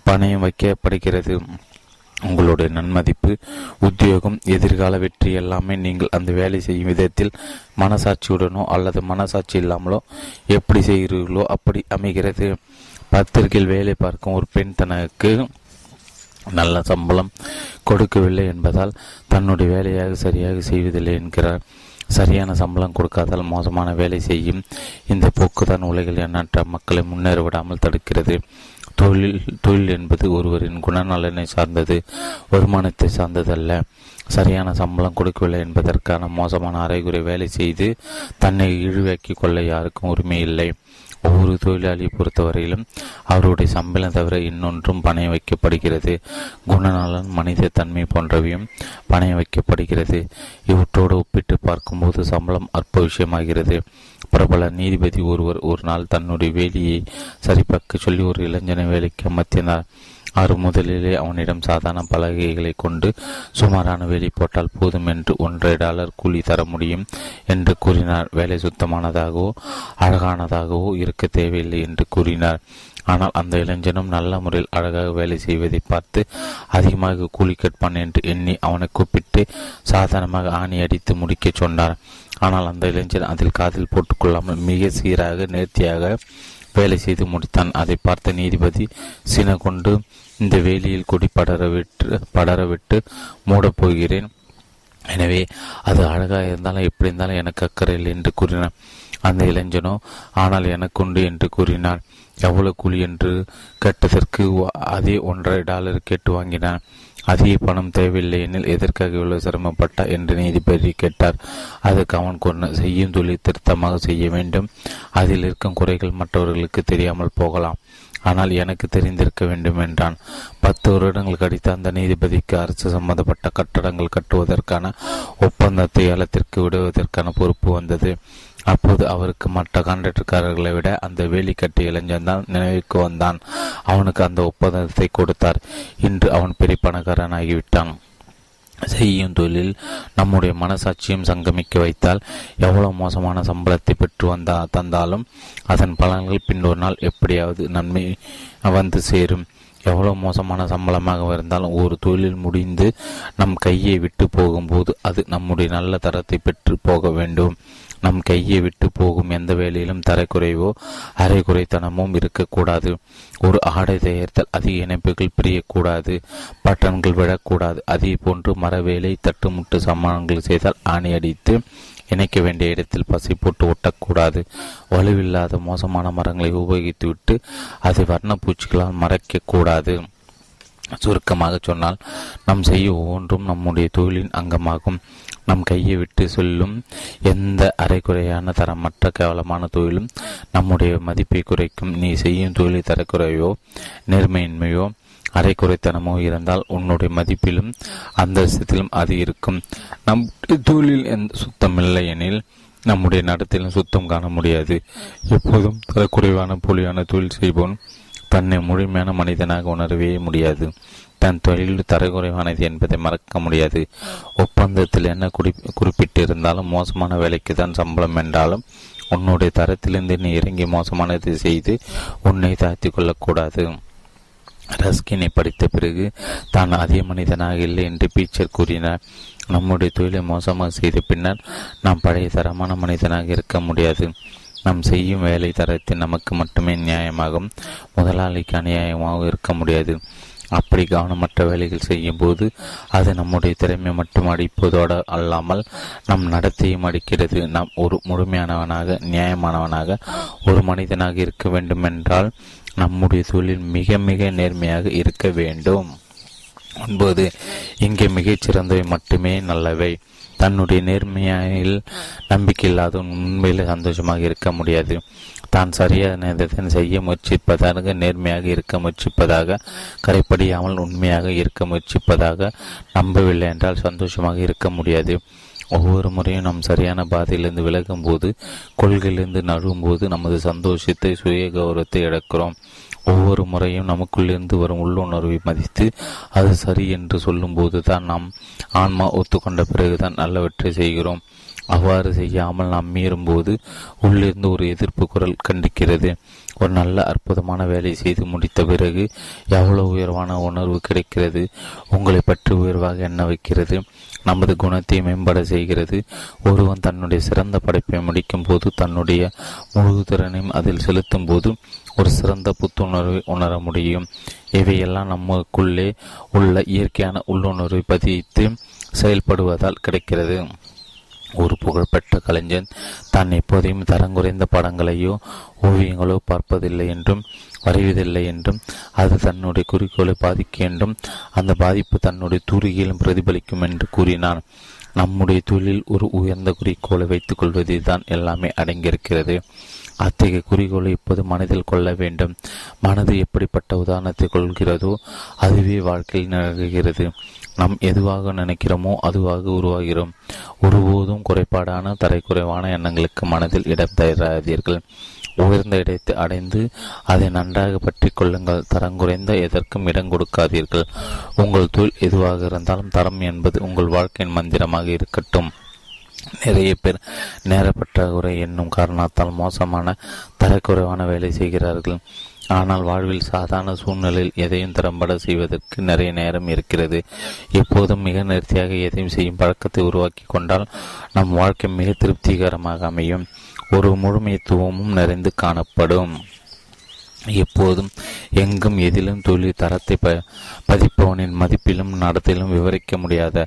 பணயம் வைக்கப்படுகிறது. உங்களுடைய நன்மதிப்பு, உத்தியோகம், எதிர்கால வெற்றி எல்லாமே நீங்கள் அந்த வேலை செய்யும் விதத்தில் மனசாட்சியுடனோ அல்லது மனசாட்சி இல்லாமலோ எப்படி செய்கிறீர்களோ அப்படி அமைகிறது. பத்திரிகையில் வேலை பார்க்கும் ஒரு பெண் தனக்கு நல்ல சம்பளம் கொடுக்கவில்லை என்பதால் தன்னுடைய வேலையாக சரியாக செய்வதில்லை என்கிறார். சரியான சம்பளம் கொடுக்காதால் மோசமான வேலை செய்யும் இந்த போக்குதான் உலகில் எண்ணற்ற மக்களை முன்னேற விடாமல் தடுக்கிறது. தொழில் தொழில் என்பது ஒருவரின் குணநலனை சார்ந்தது, வருமானத்தை சார்ந்ததல்ல. சரியான சம்பளம் கொடுக்கவில்லை என்பதற்கான மோசமான அறைகுறை வேலை செய்து தன்னை இழிவாக்கி கொள்ள யாருக்கும் உரிமை இல்லை. ஒவ்வொரு தொழிலாளியை பொறுத்தவரையிலும் அவருடைய சம்பளம் தவிர இன்னொன்றும் பணையம் வைக்கப்படுகிறது. குணநலன், மனித தன்மை போன்றவையும் பணையம் வைக்கப்படுகிறது. இவற்றோடு ஒப்பிட்டு பார்க்கும்போது சம்பளம் அற்ப விஷயமாகிறது. பிரபல நீதிபதி ஒருவர் ஒரு நாள் தன்னுடைய வேலையை சரிபார்க்க சொல்லி ஒரு இளைஞனை வேலைக்கு அமர்த்தினார். அவர் முதலிலே அவனிடம் சாதாரண பலகைகளை கொண்டு சுமாரான வேலை போட்டால் போதும் என்று ஒன்றரை டாலர் கூலி தர முடியும் என்று கூறினார். வேலை சுத்தமானதாகவோ அழகானதாகவோ இருக்க தேவையில்லை என்று கூறினார். ஆனால் அந்த இளைஞனும் நல்ல முறையில் அழகாக வேலை செய்வதை பார்த்து அதிகமாக கூலி கேட்பான் என்று எண்ணி அவனை கூப்பிட்டு சாதாரணமாக ஆணி அடித்து முடிக்க சொன்னார். ஆனால் அந்த இளைஞன் அதில் காதில் போட்டுக்கொள்ளாமல் மிக சீராக நேர்த்தியாக வேலை செய்து முடித்தான். அதை பார்த்த நீதிபதி சின கொண்டு, இந்த வேலையில் கொடி படரவிட்டு படரவிட்டு மூடப் போகிறேன், எனவே அது அழகாக இருந்தாலும் எப்படி இருந்தாலும் எனக்கு அக்கறையில் என்று கூறினார். அந்த இளைஞனோ, ஆனால் எனக்குண்டு என்று கூறினார். எவ்வளவு கூலி என்று கேட்டதற்கு அதே ஒன்றரை டாலர் கேட்டு வாங்கினார். அதிக பணம் தேவையில்லை எனில் எதற்காக இவ்வளவு சிரமப்பட்டா என்று நீதிபதி கேட்டார். அதற்கு அவன் கொண்டு, செய்யும் தொழில் திருத்தமாக செய்ய வேண்டும். அதில் இருக்கும் குறைகள் மற்றவர்களுக்கு தெரியாமல் போகலாம், ஆனால் எனக்கு தெரிந்திருக்க வேண்டும் என்றான். பத்து வருடங்கள் கழித்து அந்த நீதிபதிக்கு அரசு சம்பந்தப்பட்ட கட்டடங்கள் கட்டுவதற்கான ஒப்பந்தத்தை ஏலத்திற்கு விடுவதற்கான பொறுப்பு வந்தது. அப்போது அவருக்கு மற்ற கான்ட்ராக்டர்காரர்களை விட அந்த வேலிக்கட்டு இளைஞன்தான் நினைவுக்கு வந்தான். அவனுக்கு அந்த ஒப்பந்தத்தை கொடுத்தார். இன்று அவன் பெரிய பணக்காரன் ஆகிவிட்டான். செய்யும் தொழில் நம்முடைய மனசாட்சியும் சங்கமிக்க வைத்தால் எவ்வளவு மோசமான சம்பளத்தை பெற்று வந்தா தந்தாலும் அதன் பலன்கள் பின்னொரு நாள் எப்படியாவது நன்மை வந்து சேரும். எவ்வளோ மோசமான சம்பளமாக இருந்தாலும் ஒரு தொழில் முடிந்து நம் கையை விட்டு போகும்போது அது நம்முடைய நல்ல தரத்தை பெற்று போக வேண்டும். நம் கையை விட்டு போகும் எந்த வேலையிலும் தரைக்குறைவோ அரைக்குறைத்தனமும் இருக்கக்கூடாது. ஒரு ஆடை தயாரித்தால் அதிக இணைப்புகள் பிரியக்கூடாது, பட்டன்கள் விழக்கூடாது. அதே போன்று மரவேலை தட்டுமுட்டு சமானங்கள் செய்தால் ஆணையடித்து இணைக்க வேண்டிய இடத்தில் பசை போட்டு ஒட்டக்கூடாது. வலுவில்லாத மோசமான மரங்களை உபயோகித்துவிட்டு அதை வர்ணப்பூச்சிகளால் மறைக்கக்கூடாது. சுருக்கமாக சொன்னால், நாம் செய்ய ஒவ்வொன்றும் நம்முடைய தொழிலின் அங்கமாகும். நம் கையை விட்டு சொல்லும் எந்த அரைக்குறையான தரமற்ற கேவலமான தொழிலும் நம்முடைய மதிப்பை குறைக்கும். நீ செய்யும் தொழில் தரக்குறையோ நேர்மையின்மையோ அரைக்குறைத்தனமோ இருந்தால் உன்னுடைய மதிப்பிலும் அந்தஸ்திலும் அது இருக்கும். நம் தொழிலில் எந்த சுத்தம் இல்லை எனில் நம்முடைய நடத்திலும் சுத்தம் காண முடியாது. எப்போதும் தரக்குறைவான போலியான தொழில் செய்வோன் தன்னை முழுமையான மனிதனாக உணரவே முடியாது. தன் தொழில் தரக்குறைவானது என்பதை மறக்க முடியாது. ஒப்பந்தத்தில் என்ன குறி குறிப்பிட்டிருந்தாலும் மோசமான வேலைக்கு தான் சம்பளம் என்றாலும் உன்னுடைய தரத்திலிருந்து நீ இறங்கி மோசமானது செய்து உன்னை தாழ்த்தி கொள்ளக்கூடாது. ரஸ்கினை படித்த பிறகு தான் அதே மனிதனாக இல்லை என்று பீச்சர் கூறினார். நம்முடைய தொழிலை மோசமாக செய்த பின்னர் நாம் பழைய தரமான மனிதனாக இருக்க முடியாது. நாம் செய்யும் வேலை தரத்தை நமக்கு மட்டுமே நியாயமாகவும் முதலாளிக்கு அநியாயமாகவும் இருக்க முடியாது. அப்படி கவனமற்ற வேலைகள் செய்யும் போது அது நம்முடைய திறமை மட்டும் அடிப்பதோடு அல்லாமல் நம் நடத்தையும் அடிக்கிறது. நாம் ஒரு முழுமையானவனாக நியாயமானவனாக ஒரு மனிதனாக இருக்க வேண்டும் என்றால் நம்முடைய தொழில் மிக மிக நேர்மையாக இருக்க வேண்டும். ஒன்பது, இங்கே மிகச்சிறந்தவை மட்டுமே நல்லவை. தன்னுடைய நேர்மையில் நம்பிக்கை இல்லாத உண்மையில சந்தோஷமாக இருக்க முடியாது. தான் சரியான விதத்தை செய்ய முயற்சிப்பதாக, நேர்மையாக இருக்க முயற்சிப்பதாக, கரைப்படியாமல் உண்மையாக இருக்க முயற்சிப்பதாக நம்பவில்லை என்றால் சந்தோஷமாக இருக்க முடியாது. ஒவ்வொரு முறையும் நாம் சரியான பாதையிலிருந்து விலகும் போது, கொள்கையிலிருந்து நழுவும் போது நமது சந்தோஷத்தை, சுய கௌரவத்தை இழக்கிறோம். ஒவ்வொரு முறையும் நமக்குள்ளிருந்து வரும் உள்ளுணர்வை மதித்து அது சரி என்று சொல்லும் போது தான் நாம் ஆன்மா ஒத்துக்கொண்ட பிறகுதான் நல்லவற்றை செய்கிறோம். அவ்வாறு செய்யாமல் நாம் மீறும் போது உள்ளிருந்து ஒரு எதிர்ப்பு குரல் கண்டிக்கிறது. ஒரு நல்ல அற்புதமான வேலை செய்து முடித்த பிறகு எவ்வளவு உயர்வான உணர்வு கிடைக்கிறது, உங்களை பற்றி உயர்வாக எண்ண வைக்கிறது, நமது குணத்தை மேம்பட செய்கிறது. ஒருவன் தன்னுடைய சிறந்த படைப்பை முடிக்கும் போது, தன்னுடைய முழு திறனையும் அதில் செலுத்தும் போது ஒரு சிறந்த புத்துணர்வை உணர முடியும். இவையெல்லாம் நமக்குள்ளே உள்ள இயற்கையான உள்ளுணர்வை பதித்து செயல்படுவதால் கிடைக்கிறது. ஒரு புகழ்பெற்ற கலைஞன் தான் எப்போதையும் தரங்குறைந்த படங்களையோ ஓவியங்களோ பார்ப்பதில்லை என்றும் வரைவதில்லை என்றும், அது தன்னுடைய குறிக்கோளை பாதிக்கும் என்றும், அந்த பாதிப்பு தன்னுடைய தூரிகையிலும் பிரதிபலிக்கும் என்று கூறினான். நம்முடைய தொழில் ஒரு உயர்ந்த குறிக்கோளை வைத்துக் கொள்வதில் தான் எல்லாமே அடங்கியிருக்கிறது. அத்தகைய குறிக்கோளை இப்போது மனதில் கொள்ள வேண்டும். மனது எப்படிப்பட்ட உதாரணத்தை கொள்கிறதோ அதுவே வாழ்க்கையில் நிகழ்கிறது. நாம் எதுவாக நினைக்கிறோமோ அதுவாக உருவாகிறோம். ஒருபோதும் குறைபாடான, தரைக்குறைவான எண்ணங்களுக்கு மனதில் இடம் தராதீர்கள். உயர்ந்த இடத்தை அடைந்து அதை நன்றாக பற்றி கொள்ளுங்கள். தரங்குறைந்த எதற்கும் இடம் கொடுக்காதீர்கள். உங்கள் தொழில் எதுவாக இருந்தாலும் தரம் என்பது உங்கள் வாழ்க்கையின் மந்திரமாக இருக்கட்டும். நிறைய பேர் நேரப்பற்றாக்குறை என்னும் காரணத்தால் மோசமான, தரக்குறைவான வேலை செய்கிறார்கள். ஆனால் வாழ்வில் சாதாரண சூழ்நிலையில் எதையும் திறம்பட செய்வதற்கு நிறைய நேரம் இருக்கிறது. எப்போதும் மிக நேர்த்தியாக எதையும் செய்யும் பழக்கத்தை உருவாக்கி கொண்டால் நம் வாழ்க்கை மிக திருப்திகரமாக அமையும். ஒரு முழுமைத்துவமும் நிறைந்து காணப்படும். எப்போதும் எங்கும் எதிலும் தொழில் தரத்தை ப பதிப்பவனின் மதிப்பிலும் நடத்திலும் விவரிக்க முடியாத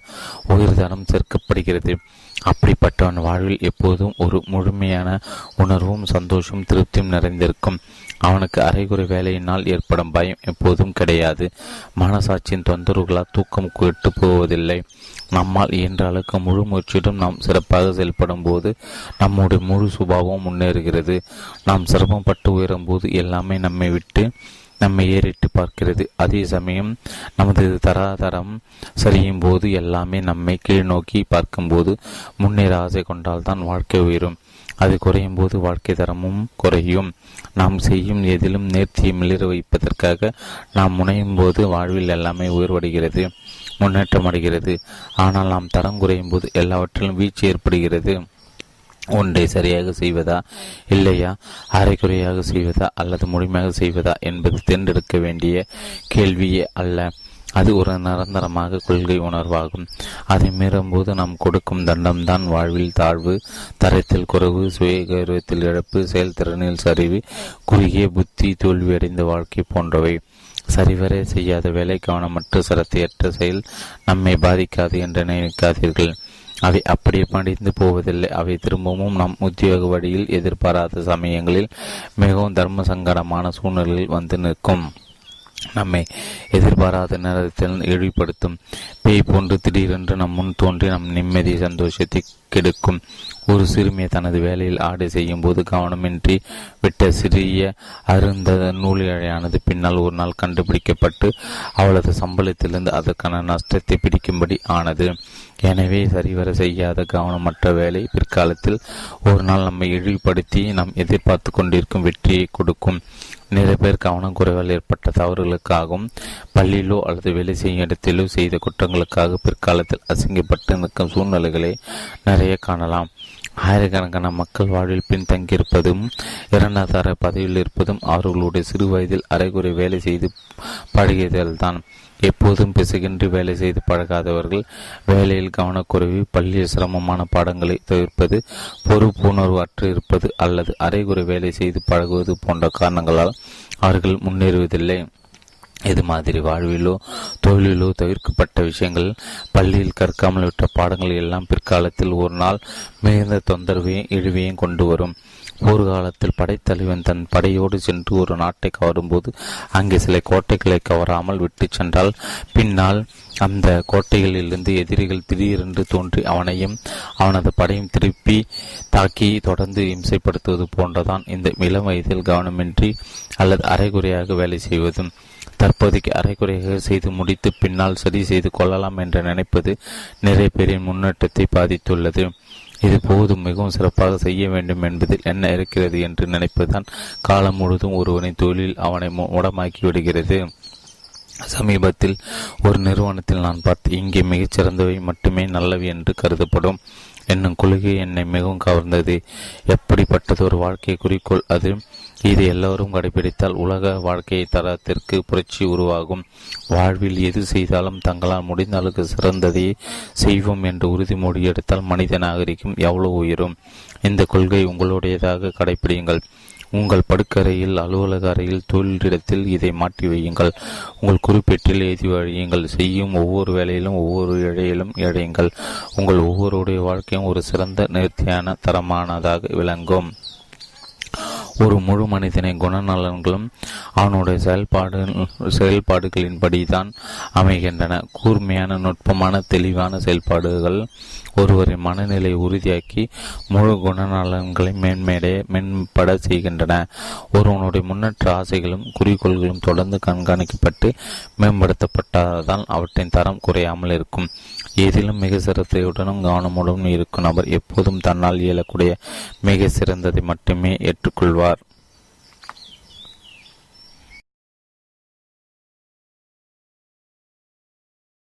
உயிர்தனம் சேர்க்கப்படுகிறது. அப்படிப்பட்டவன் வாழ்வில் எப்போதும் ஒரு முழுமையான உணர்வும் சந்தோஷமும் திருப்தியும் நிறைந்திருக்கும். அவனுக்கு அரைகுறை வேலையினால் ஏற்படும் பயம் எப்போதும் கிடையாது. மனசாட்சியின் தொந்தரவுகளால் தூக்கம் கெட்டு போவதில்லை. நம்மால் இயன்ற அளவுக்கு முழு முயற்சியிலும் நாம் சிறப்பாக செயல்படும் போது நம்முடைய முழு சுபாவம் முன்னேறுகிறது. நாம் சிரமப்பட்டு உயரும் போது எல்லாமே நம்மை விட்டு நம்மை ஏறிட்டு பார்க்கிறது. அதே சமயம் நமது தராதரம் சரியும் போது எல்லாமே நம்மை கீழ் நோக்கி பார்க்கும்போது முன்னேற ஆசை கொண்டால்தான் வாழ்க்கை உயரும். அது குறையும் போது வாழ்க்கை தரமும் குறையும். நாம் செய்யும் எதிலும் நேர்த்தியை மிளிர வைப்பதற்காக நாம் முனையும் போது வாழ்வில் எல்லாமே உயர்வடைகிறது, முன்னேற்றம் அடைகிறது. ஆனால் நாம் தரம் குறையும் போது எல்லாவற்றிலும் வீழ்ச்சி ஏற்படுகிறது. ஒன்றை சரியாக செய்வதா இல்லையா, அரைக்குறையாக செய்வதா அல்லது முழுமையாக செய்வதா என்பது தேர்ந்தெடுக்க வேண்டிய கேள்வியே அல்ல. அது ஒரு நிரந்தரமாக கொள்கை உணர்வாகும். அதை மீறும்போது நாம் கொடுக்கும் தண்டம்தான் வாழ்வில் தாழ்வு, தரத்தில் குறைவு, சுய கௌரவத்தில் இழப்பு, செயல்திறனில் சரிவு, குறுகிய புத்தி, தோல்வியடைந்த வாழ்க்கை போன்றவை. சரிவரே செய்யாத வேலை, கவனமற்ற சிரத்தையற்ற செயல் நம்மை பாதிக்காது என்று நினைக்காதீர்கள். அவை அப்படியே பணிந்து போவதில்லை. அவை திரும்பவும் நம் உத்தியோக வழியில் எதிர்பாராத சமயங்களில் மிகவும் தர்ம சங்கடமான சூழ்நிலையில் வந்து நிற்கும். நம்மை எதிர்பாராத நேரத்தில் இழிவுபடுத்தும் பேய் போன்று திடீரென்று நம் முன் தோன்றி நம் நிம்மதி சந்தோஷத்தை கெடுக்கும். ஒரு சிறுமியை தனது வேலையில் ஆடை செய்யும் போது கவனமின்றி விட்ட சிறிய அருந்த நூலிழையானது பின்னால் ஒரு நாள் கண்டுபிடிக்கப்பட்டு அவளது சம்பளத்திலிருந்து அதற்கான நஷ்டத்தை பிடிக்கும்படி ஆனது. எனவே சரிவர செய்யாத கவனமற்ற வேலை பிற்காலத்தில் ஒரு நாள் நம்மை இழிவுபடுத்தி நாம் எதிர்பார்த்து கொண்டிருக்கும் வெற்றியை கொடுக்கும். நிறைய பேர் கவனக்குறைவால் ஏற்பட்ட தவறுகளுக்காகவும் பள்ளியிலோ அல்லது வேலை செய்யும் இடத்திலோ செய்த குற்றங்களுக்காக பிற்காலத்தில் அசிங்கப்பட்டு நிற்கும் சூழ்நிலைகளை நிறைய காணலாம். ஆயிரக்கணக்கான மக்கள் வாழ்வில் பின்தங்கியிருப்பதும் இரண்டாம் தர பதவியில் இருப்பதும் அவர்களுடைய சிறு வயதில் அரைகுறை வேலை செய்து பழகியதால்தான். எப்போதும் பிசகின்றி வேலை செய்து பழகாதவர்கள், வேலையில் கவனக்குறைவு, பள்ளியில் சிரமமான பாடங்களை தவிர்ப்பது, பொறுப்புணர்வு அற்று இருப்பது அல்லது அரைகுறை வேலை செய்து பழகுவது போன்ற காரணங்களால் அவர்கள் முன்னேறுவதில்லை. இது மாதிரி வாழ்விலோ தொழிலிலோ தவிர்க்கப்பட்ட விஷயங்கள், பள்ளியில் கற்காமல் விட்ட பாடங்கள் எல்லாம் பிற்காலத்தில் ஒரு நாள் மிகுந்த தொந்தரவையும் இழிவையும் கொண்டு வரும். ஒரு காலத்தில் படைத்தலைவன் தன் படையோடு சென்று ஒரு நாட்டை கவரும்போது அங்கே சில கோட்டைகளை கவராமல் விட்டு சென்றால் பின்னால் அந்த கோட்டைகளிலிருந்து எதிரிகள் திடீரென்று தோன்றி அவனையும் அவனது படையும் திருப்பி தாக்கி தொடர்ந்து இம்சைப்படுத்துவது போன்றதான் இந்த இளம் வயதில் கவனமின்றி அல்லது அரைகுறையாக வேலை செய்வதும். தற்போதைக்கு அரைகுறையாக செய்து முடித்து பின்னால் சரி செய்து கொள்ளலாம் என்று நினைப்பது நிறைய பேரின் முன்னேற்றத்தை பாதித்துள்ளது. இது போதும், மிகவும் சிறப்பாக செய்ய வேண்டும் என்பதில் என்ன இருக்கிறது என்று நினைப்பதுதான் காலம் முழுதும் ஒருவனின் தொழில் அவனை முடமாக்கி விடுகிறது. சமீபத்தில் ஒரு நிறுவனத்தில் நான் பார்த்து இங்கே மிகச்சிறந்தவை மட்டுமே நல்லவை என்று கருதப்படும் என்னும் கொள்கை என்னை மிகவும் கவர்ந்தது. எப்படிப்பட்டது ஒரு வாழ்க்கை குறிக்கோள் அது! இது எல்லோரும் கடைபிடித்தால் உலக வாழ்க்கை தரத்திற்கு புரட்சி உருவாகும். வாழ்வில் எது செய்தாலும் தங்களால் முடிந்த அளவுக்கு சிறந்ததையே செய்வோம் என்று உறுதிமொழி எடுத்தால் மனித நாகரிகம் எவ்வளவு உயரும்! இந்த கொள்கை உங்களுடையதாக கடைபிடியுங்கள். உங்கள் படுக்கறையில், அலுவலக அறையில், தொழிலிடத்தில் இதை மாற்றி வையுங்கள். உங்கள் குறிப்பேட்டில் எழுதி வழியுங்கள். செய்யும் ஒவ்வொரு வேலையிலும் ஒவ்வொரு இழையிலும் இழையுங்கள். உங்கள் ஒவ்வொருடைய வாழ்க்கையும் ஒரு சிறந்த நேர்த்தியான தரமானதாக விளங்கும். ஒரு முழு மனிதனை குணநலன்களும் அவனுடைய செயல்பாடு செயல்பாடுகளின்படிதான் அமைகின்றன. கூர்மையான, நுட்பமான, தெளிவான செயல்பாடுகள் ஒருவரின் மனநிலை உறுதியாக்கி முழு குணநலன்களை மேன்மையடைய மேம்பட செய்கின்றன. ஒருவனுடைய முன்னேற்ற ஆசைகளும் குறிக்கோள்களும் தொடர்ந்து கண்காணிக்கப்பட்டு மேம்படுத்தப்பட்டால்தான் அவற்றின் தரம் குறையாமல் இருக்கும். ஏதிலும் மிக சிறத்தையுடனும் கவனமுடனும் இருக்கும் நபர் எப்போதும் தன்னால் இயலக்கூடிய மிக சிறந்ததை மட்டுமே ஏற்றுக்கொள்வார்.